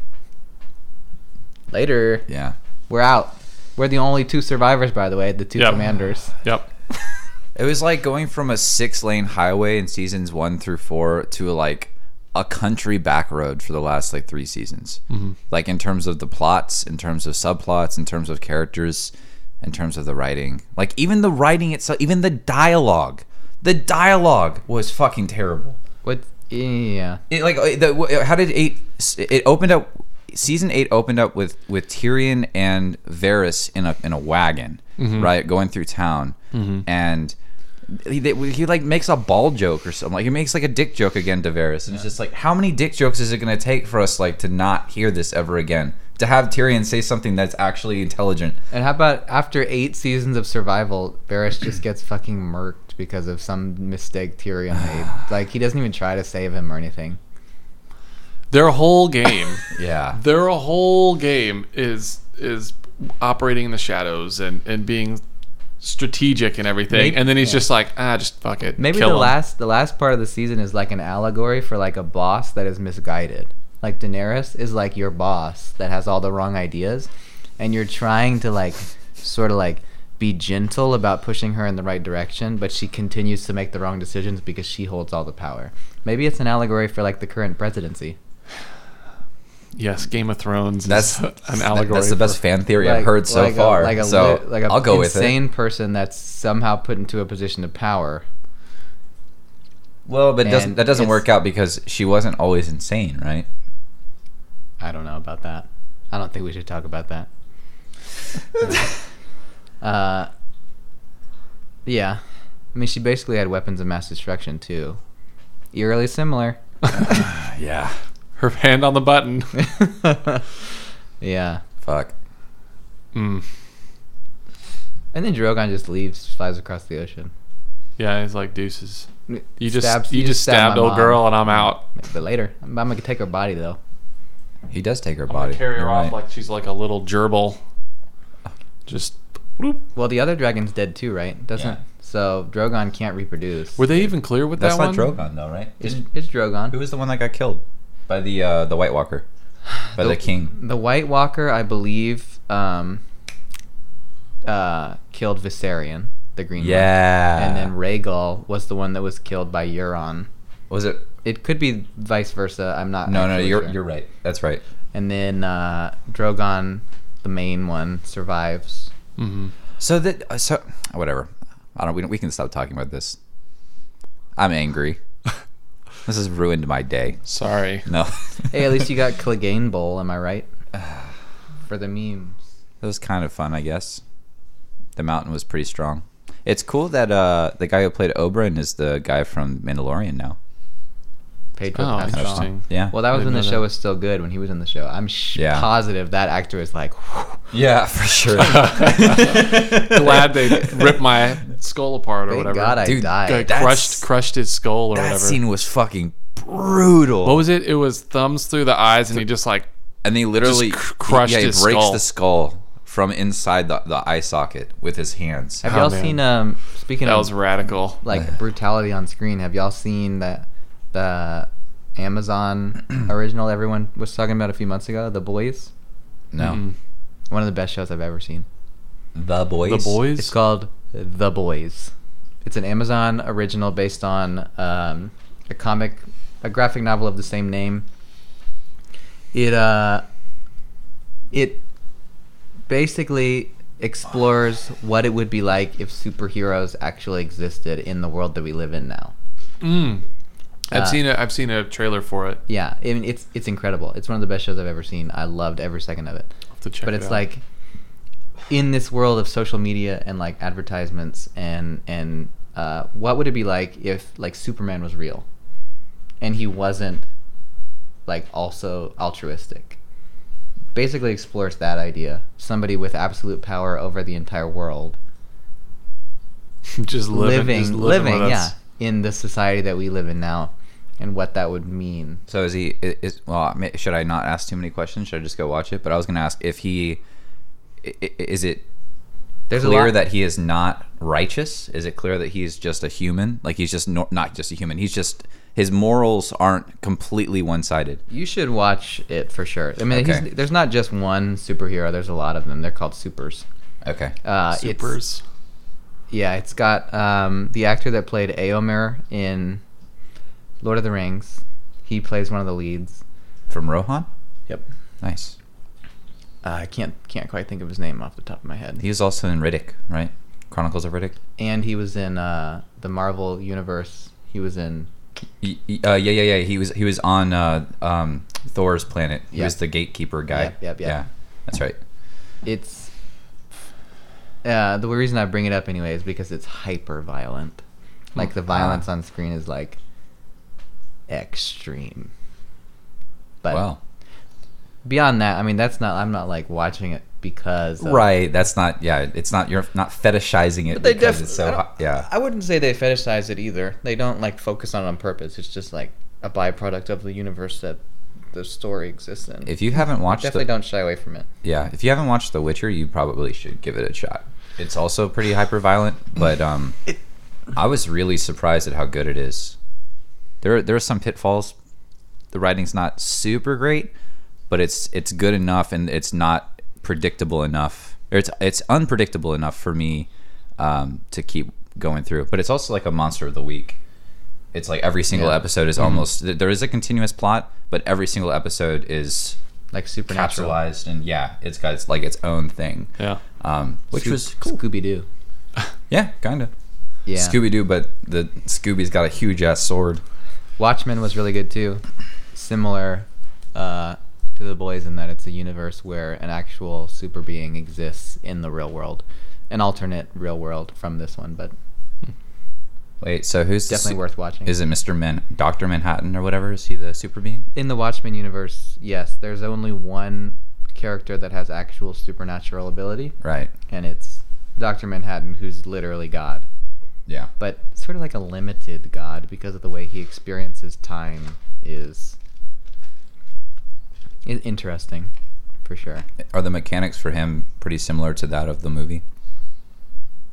Later. Yeah. We're out. We're the only two survivors, by the way, the two yep. commanders. Yep. It was like going from a six-lane highway in seasons one through four to like a country back road for the last like three seasons. Mm-hmm. Like in terms of the plots, in terms of subplots, in terms of characters, in terms of the writing. Like even the writing itself, even the dialogue. The dialogue was fucking terrible. What? Yeah. It, like the, how did it? It opened up. Season eight opened up with, with Tyrion and Varys in a in a wagon, mm-hmm. right, going through town, mm-hmm. and he, they, he like makes a ball joke or something. Like he makes like a dick joke again to Varys, and yeah. it's just like, how many dick jokes is it going to take for us like to not hear this ever again? To have Tyrion say something that's actually intelligent. And how about after eight seasons of survival, Varys just gets fucking murked because of some mistake Tyrion made. Like he doesn't even try to save him or anything. Their whole game, yeah. Their whole game is is operating in the shadows and, and being strategic and everything. Maybe, and then he's yeah. just like, ah, just fuck it. Maybe kill the him. last the last part of the season is like an allegory for like a boss that is misguided. Like Daenerys is like your boss that has all the wrong ideas, and you're trying to like sort of like be gentle about pushing her in the right direction, but she continues to make the wrong decisions because she holds all the power. Maybe it's an allegory for like the current presidency. Yes, Game of Thrones. That's is an allegory. That's the best fan theory like, I've heard so like far. A, like a, so like a I'll go with it. Insane person that's somehow put into a position of power. Well, but it doesn't that doesn't work out because she wasn't always insane, right? I don't know about that. I don't think we should talk about that. uh, yeah, I mean, she basically had weapons of mass destruction too. Eerily similar. uh, yeah. Her hand on the button. Yeah. Fuck. Mm. And then Drogon just leaves, flies across the ocean. Yeah, he's like, deuces. You just Stabs, you, you just stabbed, stabbed old mom. girl, and I'm out. But later, I'm, I'm gonna take her body though. He does take her I'm body. Carry her You're off right. like she's like a little gerbil. Just. Whoop. Well, the other dragon's dead too, right? Doesn't. Yeah. So Drogon can't reproduce. Were they even clear with That's that one? That's not Drogon though, right? It's, it's Drogon. Who was the one that got killed? By the uh, the White Walker, by the, the king. The White Walker, I believe, um, uh, killed Viserion, the Green Yeah. One. And then Rhaegal was the one that was killed by Euron. Was it? It could be vice versa. I'm not. No, no, you're sure. you're right. That's right. And then uh, Drogon, the main one, survives. Mm-hmm. So that so whatever. I don't. We, we can stop talking about this. I'm angry. This has ruined my day. Sorry. No. Hey, at least you got Clegane Bowl, am I right? For the memes. It was kind of fun, I guess. The mountain was pretty strong. It's cool that uh, the guy who played Oberyn is the guy from Mandalorian now. Pedro Pascal. Oh, interesting. Yeah. Well, that was when the show that. was still good, when he was in the show. I'm sh- yeah. positive that actor is like, whew. Yeah, for sure. Glad they ripped my skull apart or Thank whatever. God I Dude, died. Crushed, crushed his skull or that whatever. That scene was fucking brutal. What was it? It was thumbs through the eyes and Th- he just like... And he literally just crushed yeah, his skull. He breaks skull. the skull from inside the, the eye socket with his hands. Have oh, y'all man. seen... Um, speaking that of... That was radical. Like brutality on screen, have y'all seen that... The Amazon original everyone was talking about a few months ago, The Boys. No. Mm. One of the best shows I've ever seen. The Boys? The Boys? It's called The Boys. It's an Amazon original based on um, a comic, a graphic novel of the same name. It, uh, it basically explores what it would be like if superheroes actually existed in the world that we live in now. Mm. I've uh, seen a, I've seen a trailer for it. Yeah, I mean, it's it's incredible. It's one of the best shows I've ever seen. I loved every second of it. I'll have to check but it it's out. Like in this world of social media and like advertisements and and uh, what would it be like if like Superman was real and he wasn't like also altruistic? Basically explores that idea. Somebody with absolute power over the entire world. Just living, living, just living, living yeah, in the society that we live in now, and what that would mean. So is he? Is well? Should I not ask too many questions? Should I just go watch it? But I was going to ask if he is it. There's clear a lot. That he is not righteous. Is it clear that he is just a human? Like he's just no, not just a human. He's just his morals aren't completely one-sided. You should watch it for sure. I mean, okay. he's, there's not just one superhero. There's a lot of them. They're called supers. Okay. Uh, supers. It's, Yeah, it's got um, the actor that played Eomer in Lord of the Rings. He plays one of the leads. From Rohan? Yep. Nice. Uh, I can't can't quite think of his name off the top of my head. He was also in Riddick, right? Chronicles of Riddick. And he was in uh, the Marvel Universe. He was in. He, he, uh, yeah, yeah, yeah. He was he was on uh, um, Thor's planet. He yep. was the gatekeeper guy. Yep, yep, yep. Yeah, that's right. It's. Uh, the reason I bring it up anyway is because it's hyper violent. Like the violence on screen is like extreme. But wow. Beyond that, I mean, that's not. I'm not like watching it because of, right. That's not. Yeah, it's not. You're not fetishizing it because def- it's so. I yeah, I wouldn't say they fetishize it either. They don't like focus on it on purpose. It's just like a byproduct of the universe that the story exists in. If you haven't watched, definitely the, don't shy away from it. Yeah, if you haven't watched The Witcher, you probably should give it a shot. It's also pretty hyper violent, but um, it, I was really surprised at how good it is. There, there are some pitfalls. The writing's not super great, but it's it's good enough, and it's not predictable enough. Or it's it's unpredictable enough for me um, to keep going through. But it's also like a monster of the week. It's like every single yeah. episode is almost mm-hmm. there is a continuous plot, but every single episode is like supernatural, capitalized, and yeah, it's got it's like its own thing. Yeah, um, which Sco- was cool. Scooby Doo. yeah, kind of. Yeah, Scooby Doo, but the Scooby's got a huge ass sword. Watchmen was really good too. Similar uh, to The Boys in that it's a universe where an actual super being exists in the real world, an alternate real world from this one, but. Wait, so who's definitely the, worth watching? Is it Mister Man, Doctor Manhattan, or whatever? Is he the super being in the Watchmen universe? Yes, there's only one character that has actual supernatural ability, right? And it's Doctor Manhattan, who's literally God. Yeah, but sort of like a limited God because of the way he experiences time is interesting, for sure. Are the mechanics for him pretty similar to that of the movie?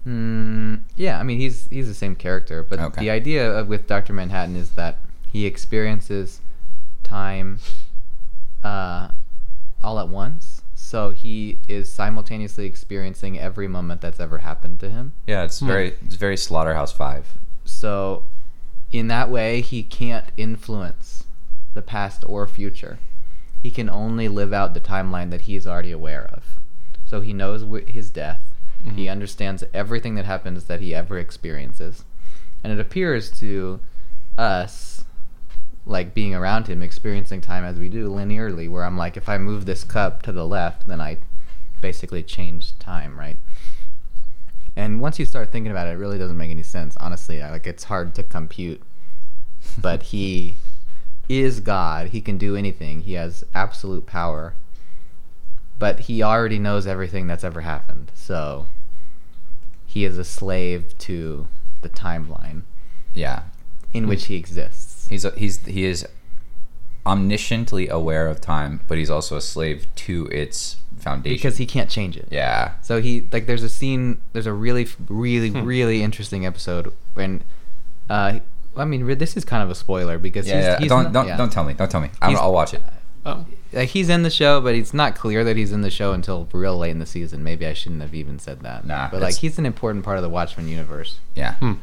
Mm, yeah, I mean, he's he's the same character, but okay. the idea of, with Doctor Manhattan is that he experiences time uh, all at once, so he is simultaneously experiencing every moment that's ever happened to him. Yeah, it's hmm. very it's very Slaughterhouse Five. So, in that way, he can't influence the past or future. He can only live out the timeline that he is already aware of. So he knows wh- his death. Mm-hmm. He understands everything that happens that he ever experiences. And it appears to us, like being around him, experiencing time as we do linearly, where I'm like, if I move this cup to the left, then I basically change time, right? And once you start thinking about it, it really doesn't make any sense. Honestly, I, like it's hard to compute. But he is God. He can do anything. He has absolute power. But he already knows everything that's ever happened, so he is a slave to the timeline. Yeah, in which he exists. He's a, he's he is omnisciently aware of time, but he's also a slave to its foundation because he can't change it. Yeah. So he like there's a scene. There's a really really hmm. really interesting episode when. Uh, I mean, this is kind of a spoiler because yeah. He's, yeah. He's don't not, don't yeah. don't tell me. Don't tell me. I'm, I'll watch it. Oh. Like he's in the show, but it's not clear that he's in the show until real late in the season. Maybe I shouldn't have even said that. Nah, but like he's an important part of the Watchmen universe. Yeah. Hmm.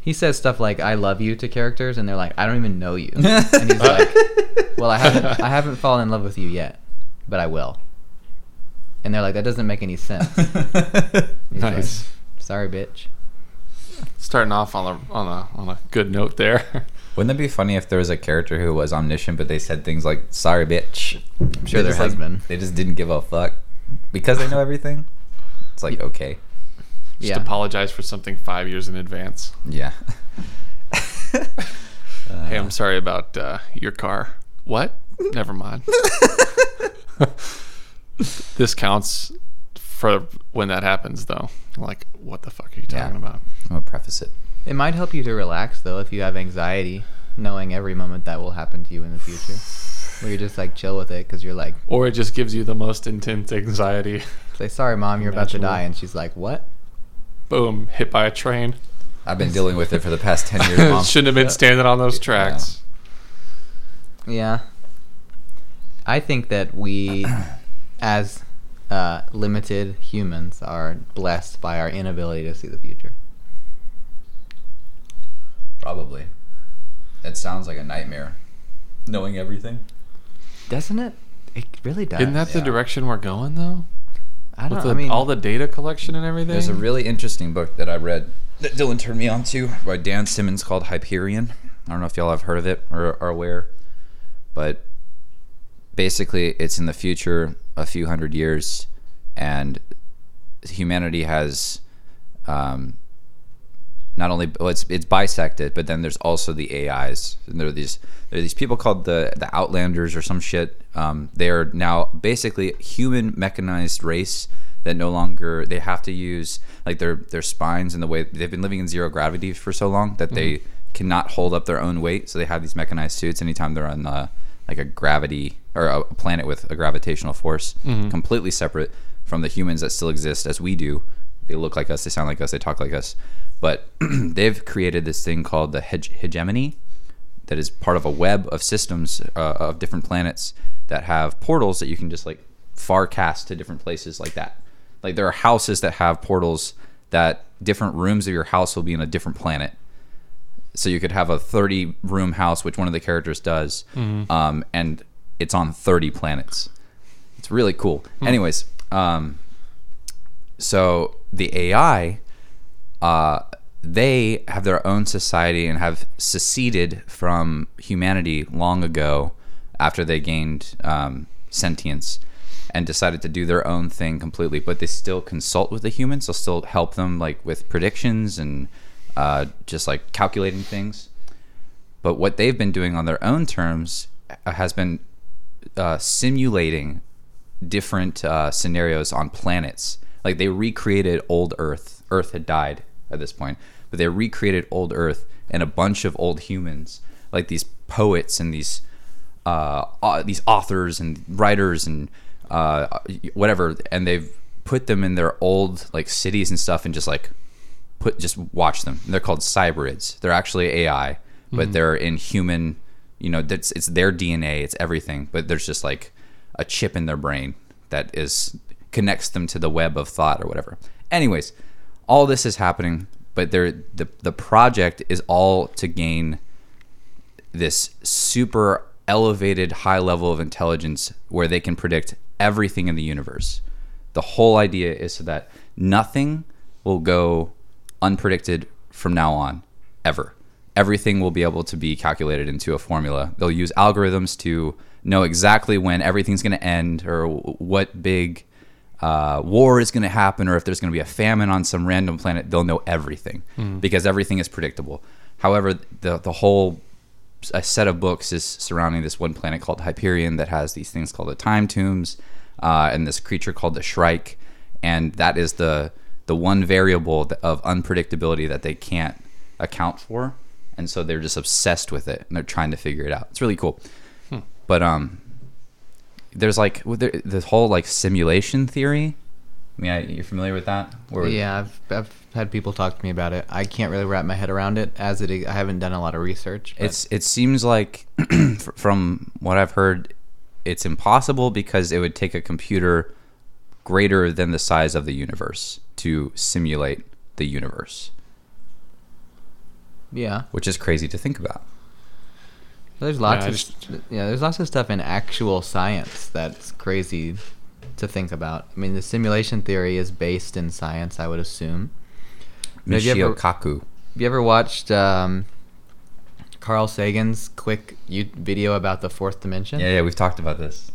He says stuff like "I love you" to characters, and they're like, "I don't even know you." And he's like, "Well, I haven't, I haven't fallen in love with you yet, but I will." And they're like, "That doesn't make any sense." He's nice. Like, sorry, bitch. Starting off on a on a on a good note there. Wouldn't it be funny if there was a character who was omniscient, but they said things like, sorry, bitch. I'm sure their husband. Like, they just didn't give a fuck because they know everything. It's like, okay. Just yeah. apologize for something five years in advance. Yeah. Uh, hey, I'm sorry about uh, your car. What? Never mind. This counts for when that happens, though. Like, what the fuck are you talking yeah. about? I'm going to preface it. It might help you to relax, though, if you have anxiety, knowing every moment that will happen to you in the future. Where you're just, like, chill with it because you're like... Or it just gives you the most intense anxiety. Say, sorry, Mom, you're about to die. And she's like, what? Boom, hit by a train. I've been dealing with it for the past ten years, Mom. Shouldn't have been standing on those tracks. Yeah. yeah. I think that we, as uh, limited humans, are blessed by our inability to see the future. Probably. It sounds like a nightmare. Knowing everything. Doesn't it? It really does. Isn't that yeah. the direction we're going, though? I don't know. I mean, all the data collection and everything? There's a really interesting book that I read that Dylan turned me on to by Dan Simmons called Hyperion. I don't know if y'all have heard of it or are aware, but basically it's in the future a few hundred years, and humanity has um, not only well, it's it's bisected, but then there's also the A Is, and there are these there are these people called the the Outlanders or some shit. Um, they are now basically a human mechanized race that no longer, they have to use like their their spines, and the way they've been living in zero gravity for so long that mm-hmm. they cannot hold up their own weight, so they have these mechanized suits anytime they're on uh, like a gravity or a planet with a gravitational force, mm-hmm. completely separate from the humans that still exist as we do. They look like us, they sound like us, they talk like us, but they've created this thing called the hege- hegemony that is part of a web of systems uh, of different planets that have portals that you can just like far cast to different places like that. Like, there are houses that have portals that different rooms of your house will be in a different planet. So you could have a thirty-room house, which one of the characters does, mm-hmm. um, and it's on thirty planets. It's really cool. Mm-hmm. Anyways, um, so the A I, uh, they have their own society and have seceded from humanity long ago after they gained um, sentience. And decided to do their own thing completely, but they still consult with the humans. They'll still help them, like with predictions and uh, just like calculating things. But what they've been doing on their own terms has been uh, simulating different uh, scenarios on planets. Like, they recreated old Earth. Earth had died at this point, but they recreated old Earth and a bunch of old humans, like these poets and these uh, uh, these authors and writers and uh whatever, and they've put them in their old like cities and stuff and just like put just watch them, and they're called cyberids. They're actually A I, but mm-hmm. they're in human, you know, that's it's their D N A, it's everything, but there's just like a chip in their brain that is connects them to the web of thought or whatever. Anyways, all this is happening, but they're the the project is all to gain this super elevated high level of intelligence where they can predict everything in the universe. The whole idea is so that nothing will go unpredicted from now on, ever. Everything will be able to be calculated into a formula. They'll use algorithms to know exactly when everything's going to end, or what big uh, war is going to happen, or if there's going to be a famine on some random planet. They'll know everything mm. because everything is predictable. However, the the whole a set of books is surrounding this one planet called Hyperion that has these things called the time tombs uh, and this creature called the Shrike, and that is the the one variable of unpredictability that they can't account for, and so they're just obsessed with it and they're trying to figure it out. It's really cool. hmm. But um there's like this whole like simulation theory. I mean, I, you're familiar with that? Where yeah, I've, I've had people talk to me about it. I can't really wrap my head around it, as it I haven't done a lot of research. But. It's it seems like, from what I've heard, it's impossible because it would take a computer greater than the size of the universe to simulate the universe. Yeah, which is crazy to think about. There's lots yeah, of just... yeah, there's lots of stuff in actual science that's crazy to think about. I mean, the simulation theory is based in science, I would assume. Michio Kaku. Have you ever watched um, Carl Sagan's quick video about the fourth dimension? Yeah, yeah, we've talked about this.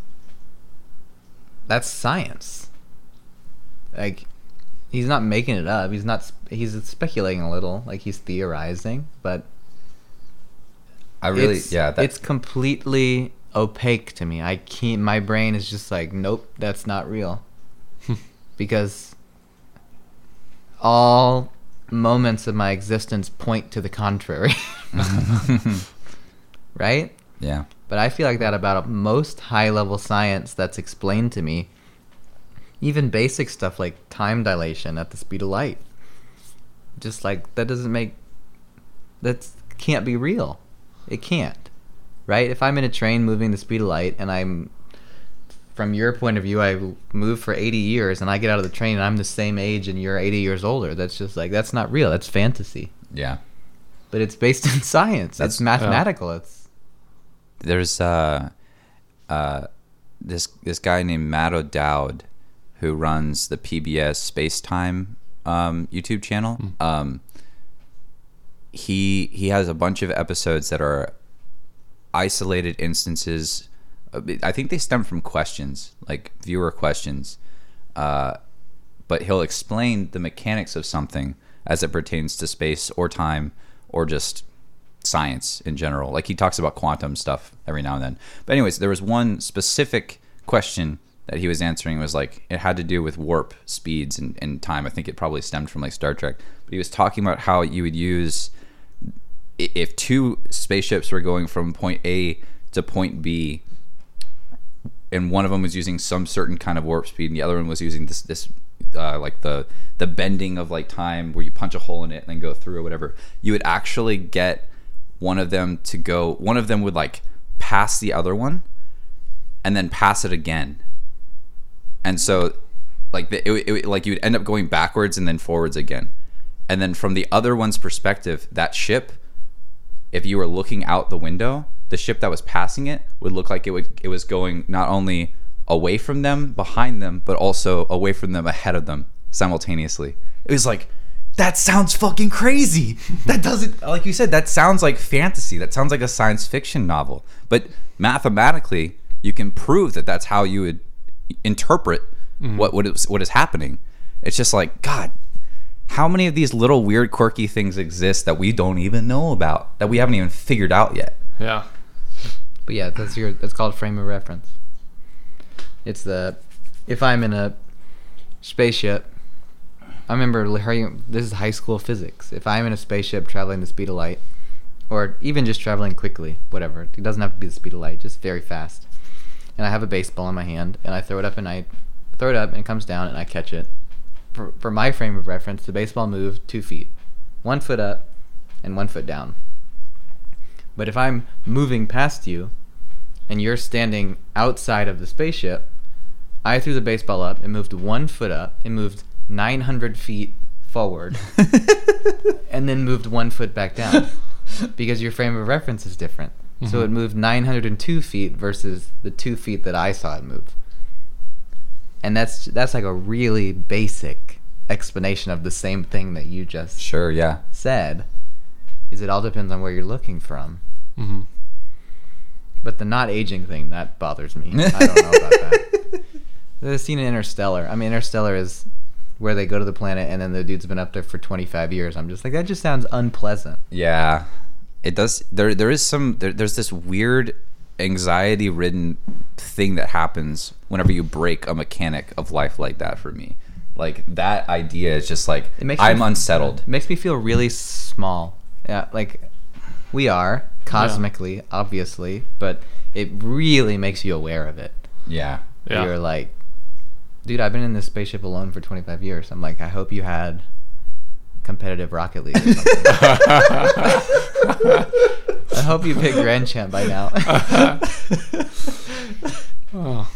That's science. Like, he's not making it up. He's not. He's speculating a little. Like, he's theorizing, but I really, it's, yeah, that's... it's completely opaque to me. I can't. My brain is just like, nope, that's not real, because all moments of my existence point to the contrary. Right? Yeah. But I feel like that about most high-level science that's explained to me, even basic stuff like time dilation at the speed of light. Just like, that doesn't make... that can't be real. It can't. Right? If I'm in a train moving the speed of light and I'm... from your point of view, I moved for eighty years and I get out of the train and I'm the same age and you're eighty years older. That's just like, that's not real. That's fantasy. Yeah. But it's based in science. That's, it's mathematical. Uh, it's There's uh, uh, this this guy named Matt O'Dowd who runs the P B S Spacetime um, YouTube channel. Mm. Um, he he has a bunch of episodes that are isolated instances. I think they stem from questions, like viewer questions, uh, but he'll explain the mechanics of something as it pertains to space or time or just science in general. Like, he talks about quantum stuff every now and then. But anyways, there was one specific question that he was answering. It was like, it had to do with warp speeds and, and time. I think it probably stemmed from like Star Trek. But he was talking about how you would use, if two spaceships were going from point A to point B, and one of them was using some certain kind of warp speed, and the other one was using this, this, uh, like the the bending of like time, where you punch a hole in it and then go through or whatever. You would actually get one of them to go. One of them would like pass the other one, and then pass it again. And so, like the, it, it, like you would end up going backwards and then forwards again. And then from the other one's perspective, that ship, if you were looking out the window, the ship that was passing it would look like it would it was going not only away from them, behind them, but also away from them, ahead of them, simultaneously. It was like, that sounds fucking crazy. That doesn't, like you said, that sounds like fantasy. That sounds like a science fiction novel. But mathematically, you can prove that that's how you would interpret mm-hmm. what what is, what is happening. It's just like, God, how many of these little weird, quirky things exist that we don't even know about, that we haven't even figured out yet? Yeah. But yeah, that's your. That's called frame of reference. It's the, if I'm in a spaceship, I remember this is high school physics. If I'm in a spaceship traveling the speed of light, or even just traveling quickly, whatever. It doesn't have to be the speed of light, just very fast. And I have a baseball in my hand, and I throw it up, and I throw it up, and it comes down, and I catch it. For, for my frame of reference, the baseball moved two feet, one foot up, and one foot down. But if I'm moving past you and you're standing outside of the spaceship, I threw the baseball up, it moved one foot up, it moved nine hundred feet forward, and then moved one foot back down, because your frame of reference is different. Mm-hmm. So it moved nine hundred two feet versus the two feet that I saw it move. And that's that's like a really basic explanation of the same thing that you just sure, yeah. said. Is it all depends on where you're looking from. Mm-hmm. But the not aging thing, that bothers me. I don't know about that. The scene in Interstellar. I mean, Interstellar is where they go to the planet and then the dude's been up there for twenty-five years. I'm just like, that just sounds unpleasant. Yeah. It does. There, there is some, there, there's this weird anxiety-ridden thing that happens whenever you break a mechanic of life like that for me. Like, that idea is just like, it makes I'm me, unsettled. It makes me feel really small. Yeah, like, we are, cosmically, yeah. obviously, but it really makes you aware of it. Yeah. yeah. You're like, dude, I've been in this spaceship alone for twenty-five years. I'm like, I hope you had competitive Rocket League or something. I hope you picked Grand Champ by now. oh.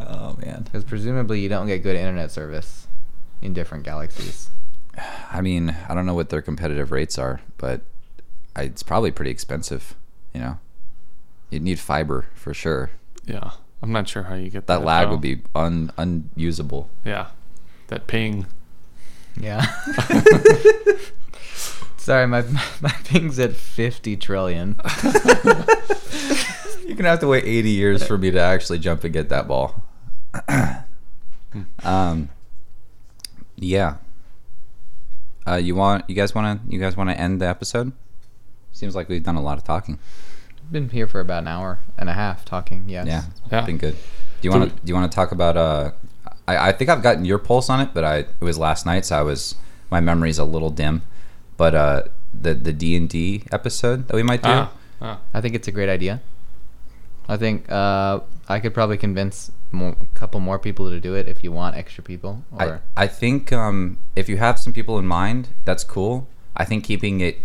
oh, man. Because presumably you don't get good internet service in different galaxies. I mean, I don't know what their competitive rates are, but I, it's probably pretty expensive, you know? You'd need fiber for sure. Yeah. I'm not sure how you get that. That lag would be un, unusable. Yeah. That ping. Yeah. Sorry, my my ping's at fifty trillion. You're going to have to wait eighty years for me to actually jump and get that ball. um, yeah. Uh, you want you guys want to you guys want to end the episode? Seems like we've done a lot of talking. Been here for about an hour and a half talking. Yes. Yeah, yeah. Been good. Do you want to do you want to talk about? Uh, I I think I've gotten your pulse on it, but I it was last night, so I was my memory's a little dim. But uh, the the D and D episode that we might do, uh, uh. I think it's a great idea. I think uh, I could probably convince more, a couple more people to do it if you want extra people. Or... I, I think um, if you have some people in mind, that's cool. I think keeping it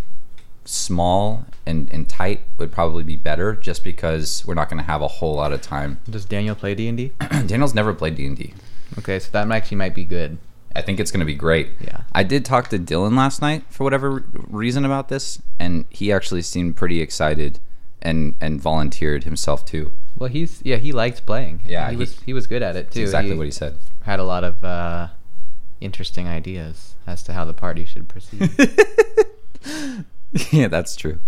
small and, and tight would probably be better just because we're not going to have a whole lot of time. Does Daniel play D and D? Daniel's never played D and D. Okay, so that actually might be good. I think it's going to be great. Yeah. I did talk to Dylan last night for whatever reason about this, and he actually seemed pretty excited. And and volunteered himself too. Well, he's yeah he liked playing. Yeah, he, he was he was good at it too. Exactly he what he said. Had a lot of uh, interesting ideas as to how the party should proceed. Yeah, that's true.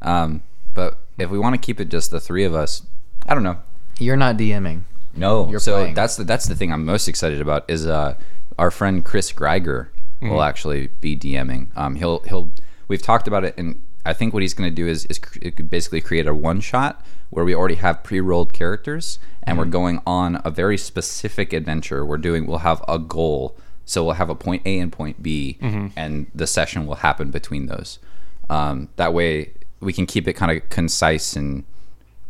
Um, but if we want to keep it just the three of us, I don't know. You're not DMing. No. You're so playing. that's the that's the thing I'm most excited about is uh, our friend Chris Greiger mm-hmm. will actually be DMing. Um, he'll he'll we've talked about it and. I think what he's going to do is, is basically create a one-shot where we already have pre-rolled characters, and mm-hmm. we're going on a very specific adventure. We're doing, we'll have a goal, so we'll have a point A and point B, mm-hmm. and the session will happen between those. Um, that way, we can keep it kind of concise, and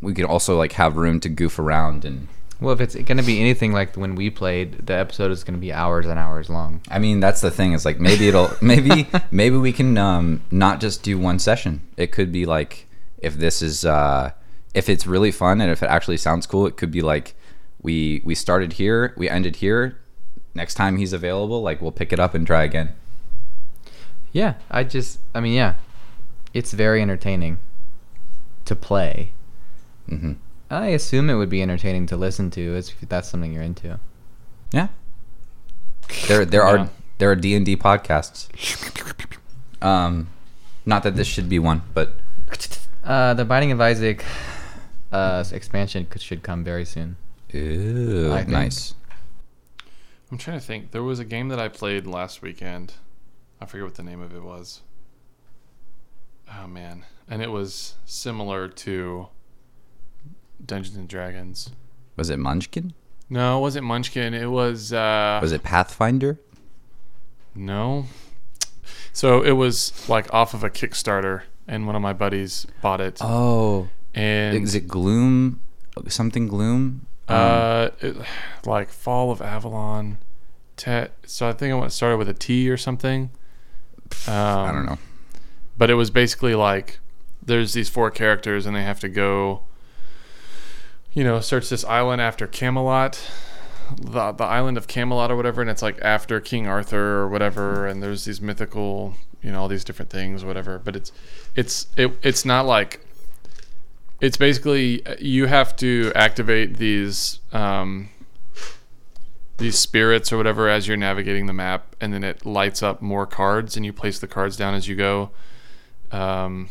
we can also like have room to goof around. And well, if it's going to be anything like when we played, the episode is going to be hours and hours long. I mean, that's the thing. Is like maybe it'll maybe maybe we can um, not just do one session. It could be like if this is uh, if it's really fun and if it actually sounds cool, it could be like we we started here, we ended here. Next time he's available, like we'll pick it up and try again. Yeah, I just I mean, yeah, it's very entertaining to play. Mm-hmm. I assume it would be entertaining to listen to if that's something you're into. Yeah. There there yeah. are there are D and D podcasts. Um, not that this should be one, but... Uh, the Binding of Isaac uh, expansion could, should come very soon. Ooh, nice. I'm trying to think. There was a game that I played last weekend. I forget what the name of it was. Oh, man. And it was similar to... Dungeons and Dragons. Was it Munchkin? No, it wasn't Munchkin. It was... Uh, was it Pathfinder? No. So it was like off of a Kickstarter, and one of my buddies bought it. Oh. And is it Gloom? Something Gloom? Um, uh, it, like Fall of Avalon. Te- so I think I want to start it with a T or something. Um, I don't know. But it was basically like there's these four characters, and they have to go... You know, search this island after Camelot, the the island of Camelot or whatever, and it's like after King Arthur or whatever. And there's these mythical, you know, all these different things, whatever. But it's it's it, it's not like it's basically you have to activate these um, these spirits or whatever as you're navigating the map, and then it lights up more cards, and you place the cards down as you go. Um,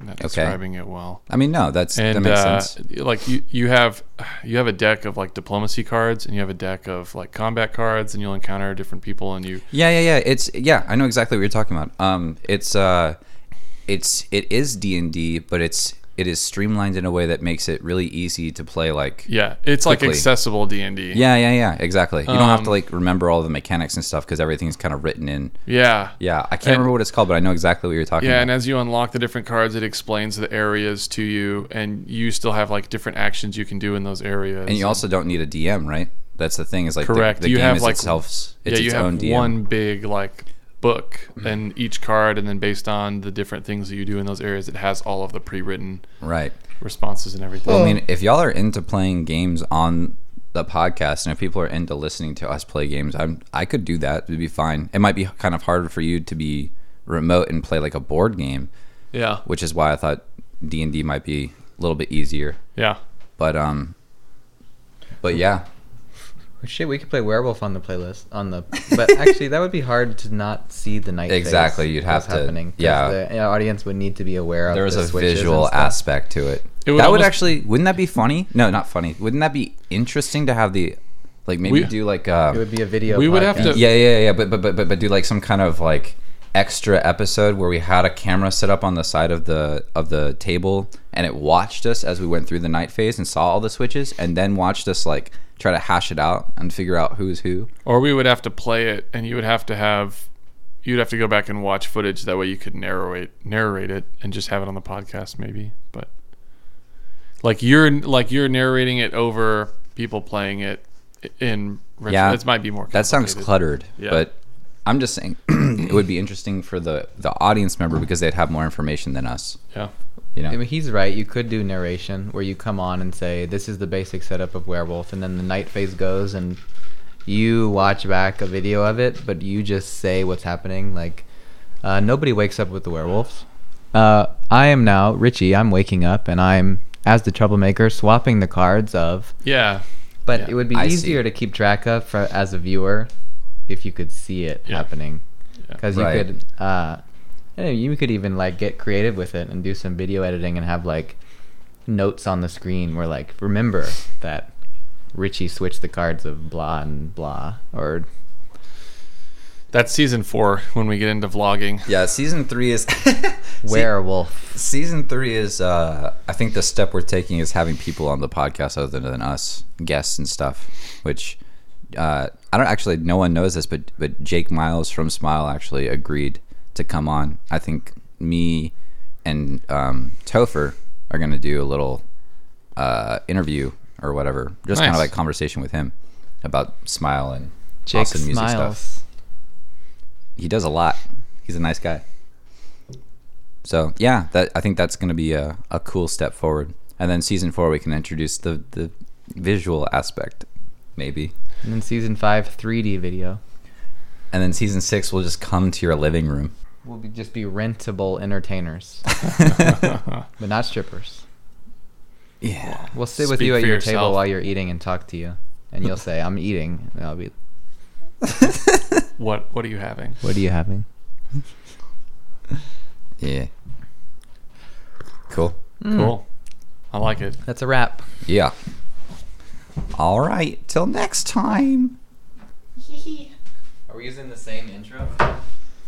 Not describing okay. it well. I mean, no, that's and, that makes uh, sense. Like you, you have, you have a deck of like diplomacy cards, and you have a deck of like combat cards, and you'll encounter different people, and you. Yeah, yeah, yeah. It's yeah. I know exactly what you're talking about. Um, it's uh, it's it is D and D, but it's it is streamlined in a way that makes it really easy to play. Like yeah, it's quickly. Like accessible D and D. Yeah, yeah, yeah. Exactly. You um, don't have to like remember all the mechanics and stuff because everything's kind of written in. Yeah. Yeah. I can't and, remember what it's called, but I know exactly what you're talking yeah, about. Yeah, and as you unlock the different cards, it explains the areas to you, and you still have like different actions you can do in those areas. And you and, also don't need a D M, right? That's the thing. Is like correct. The, the you game have is like, itself. It's yeah, its own D M. You have one big like book and each card, and then based on the different things that you do in those areas, it has all of the pre-written right responses and everything. Well, I mean, if y'all are into playing games on the podcast, and if people are into listening to us play games, I'm I could do that. It'd be fine. It might be kind of harder for you to be remote and play like a board game. Yeah, which is why I thought D and D might be a little bit easier. Yeah, but um, but yeah. Shit, we could play Werewolf on the playlist. On the, but actually, that would be hard to not see the night. Exactly, face you'd have to. Happening, yeah, the you know, audience would need to be aware of. There was the a visual aspect to it. it would that almost, would actually. Wouldn't that be funny? No, not funny. Wouldn't that be interesting to have the, like maybe we, do like. Uh, it would be a video. We podcast. Would have to. Yeah, yeah, yeah. But but but but but do like some kind of like extra episode where we had a camera set up on the side of the of the table and it watched us as we went through the night phase and saw all the switches and then watched us like. Try to hash it out and figure out who's who. Or we would have to play it, and you would have to have, you'd have to go back and watch footage. That way, you could narrate narrate it and just have it on the podcast, maybe. But like you're like you're narrating it over people playing it in. Yeah, it might be more. That sounds cluttered, yeah. But I'm just saying it would be interesting for the the audience member because they'd have more information than us. Yeah. You know? I mean, he's right. You could do narration where you come on and say, this is the basic setup of Werewolf, and then the night phase goes and you watch back a video of it, but you just say what's happening. Like, uh, nobody wakes up with the werewolves. Uh, I am now, Richie, I'm waking up, and I'm, as the troublemaker, swapping the cards of... Yeah. But yeah. It would be I easier see. to keep track of for, as a viewer if you could see it yeah. happening. Because yeah. right. you could... Uh, And you could even like get creative with it and do some video editing and have like notes on the screen where like remember that Richie switched the cards of blah and blah. Or that's season four when we get into vlogging. Yeah, season three is Werewolf. Season three is uh, I think the step we're taking is having people on the podcast other than us, guests and stuff, which uh, I don't actually no one knows this, but but Jake Miles from Smile actually agreed to come on. I think me and um, Topher are going to do a little uh, interview or whatever, just nice. kind of like conversation with him about Smile and Jake Austin Smiles. Music stuff. He does a lot. He's a nice guy. So yeah, that I think that's going to be a, a cool step forward. And then season four, we can introduce the, the visual aspect, maybe. And then season five, three D video. And then season six, we'll just come to your living room. We'll be, just be rentable entertainers, but not strippers. Yeah, we'll sit Speak with you at your yourself. table while you're eating and talk to you, and you'll say, "I'm eating," and I'll be, "What? What are you having? What are you having?" Yeah. Cool. Mm. Cool. I like it. That's a wrap. Yeah. All right. Till next time. Hee hee. Are we using the same intro?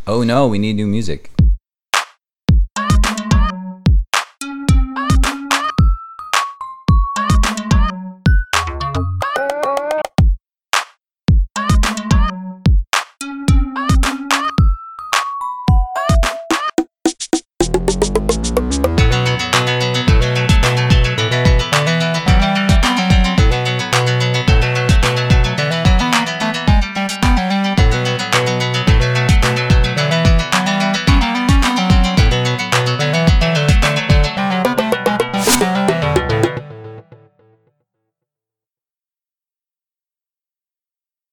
Oh no, we need new music.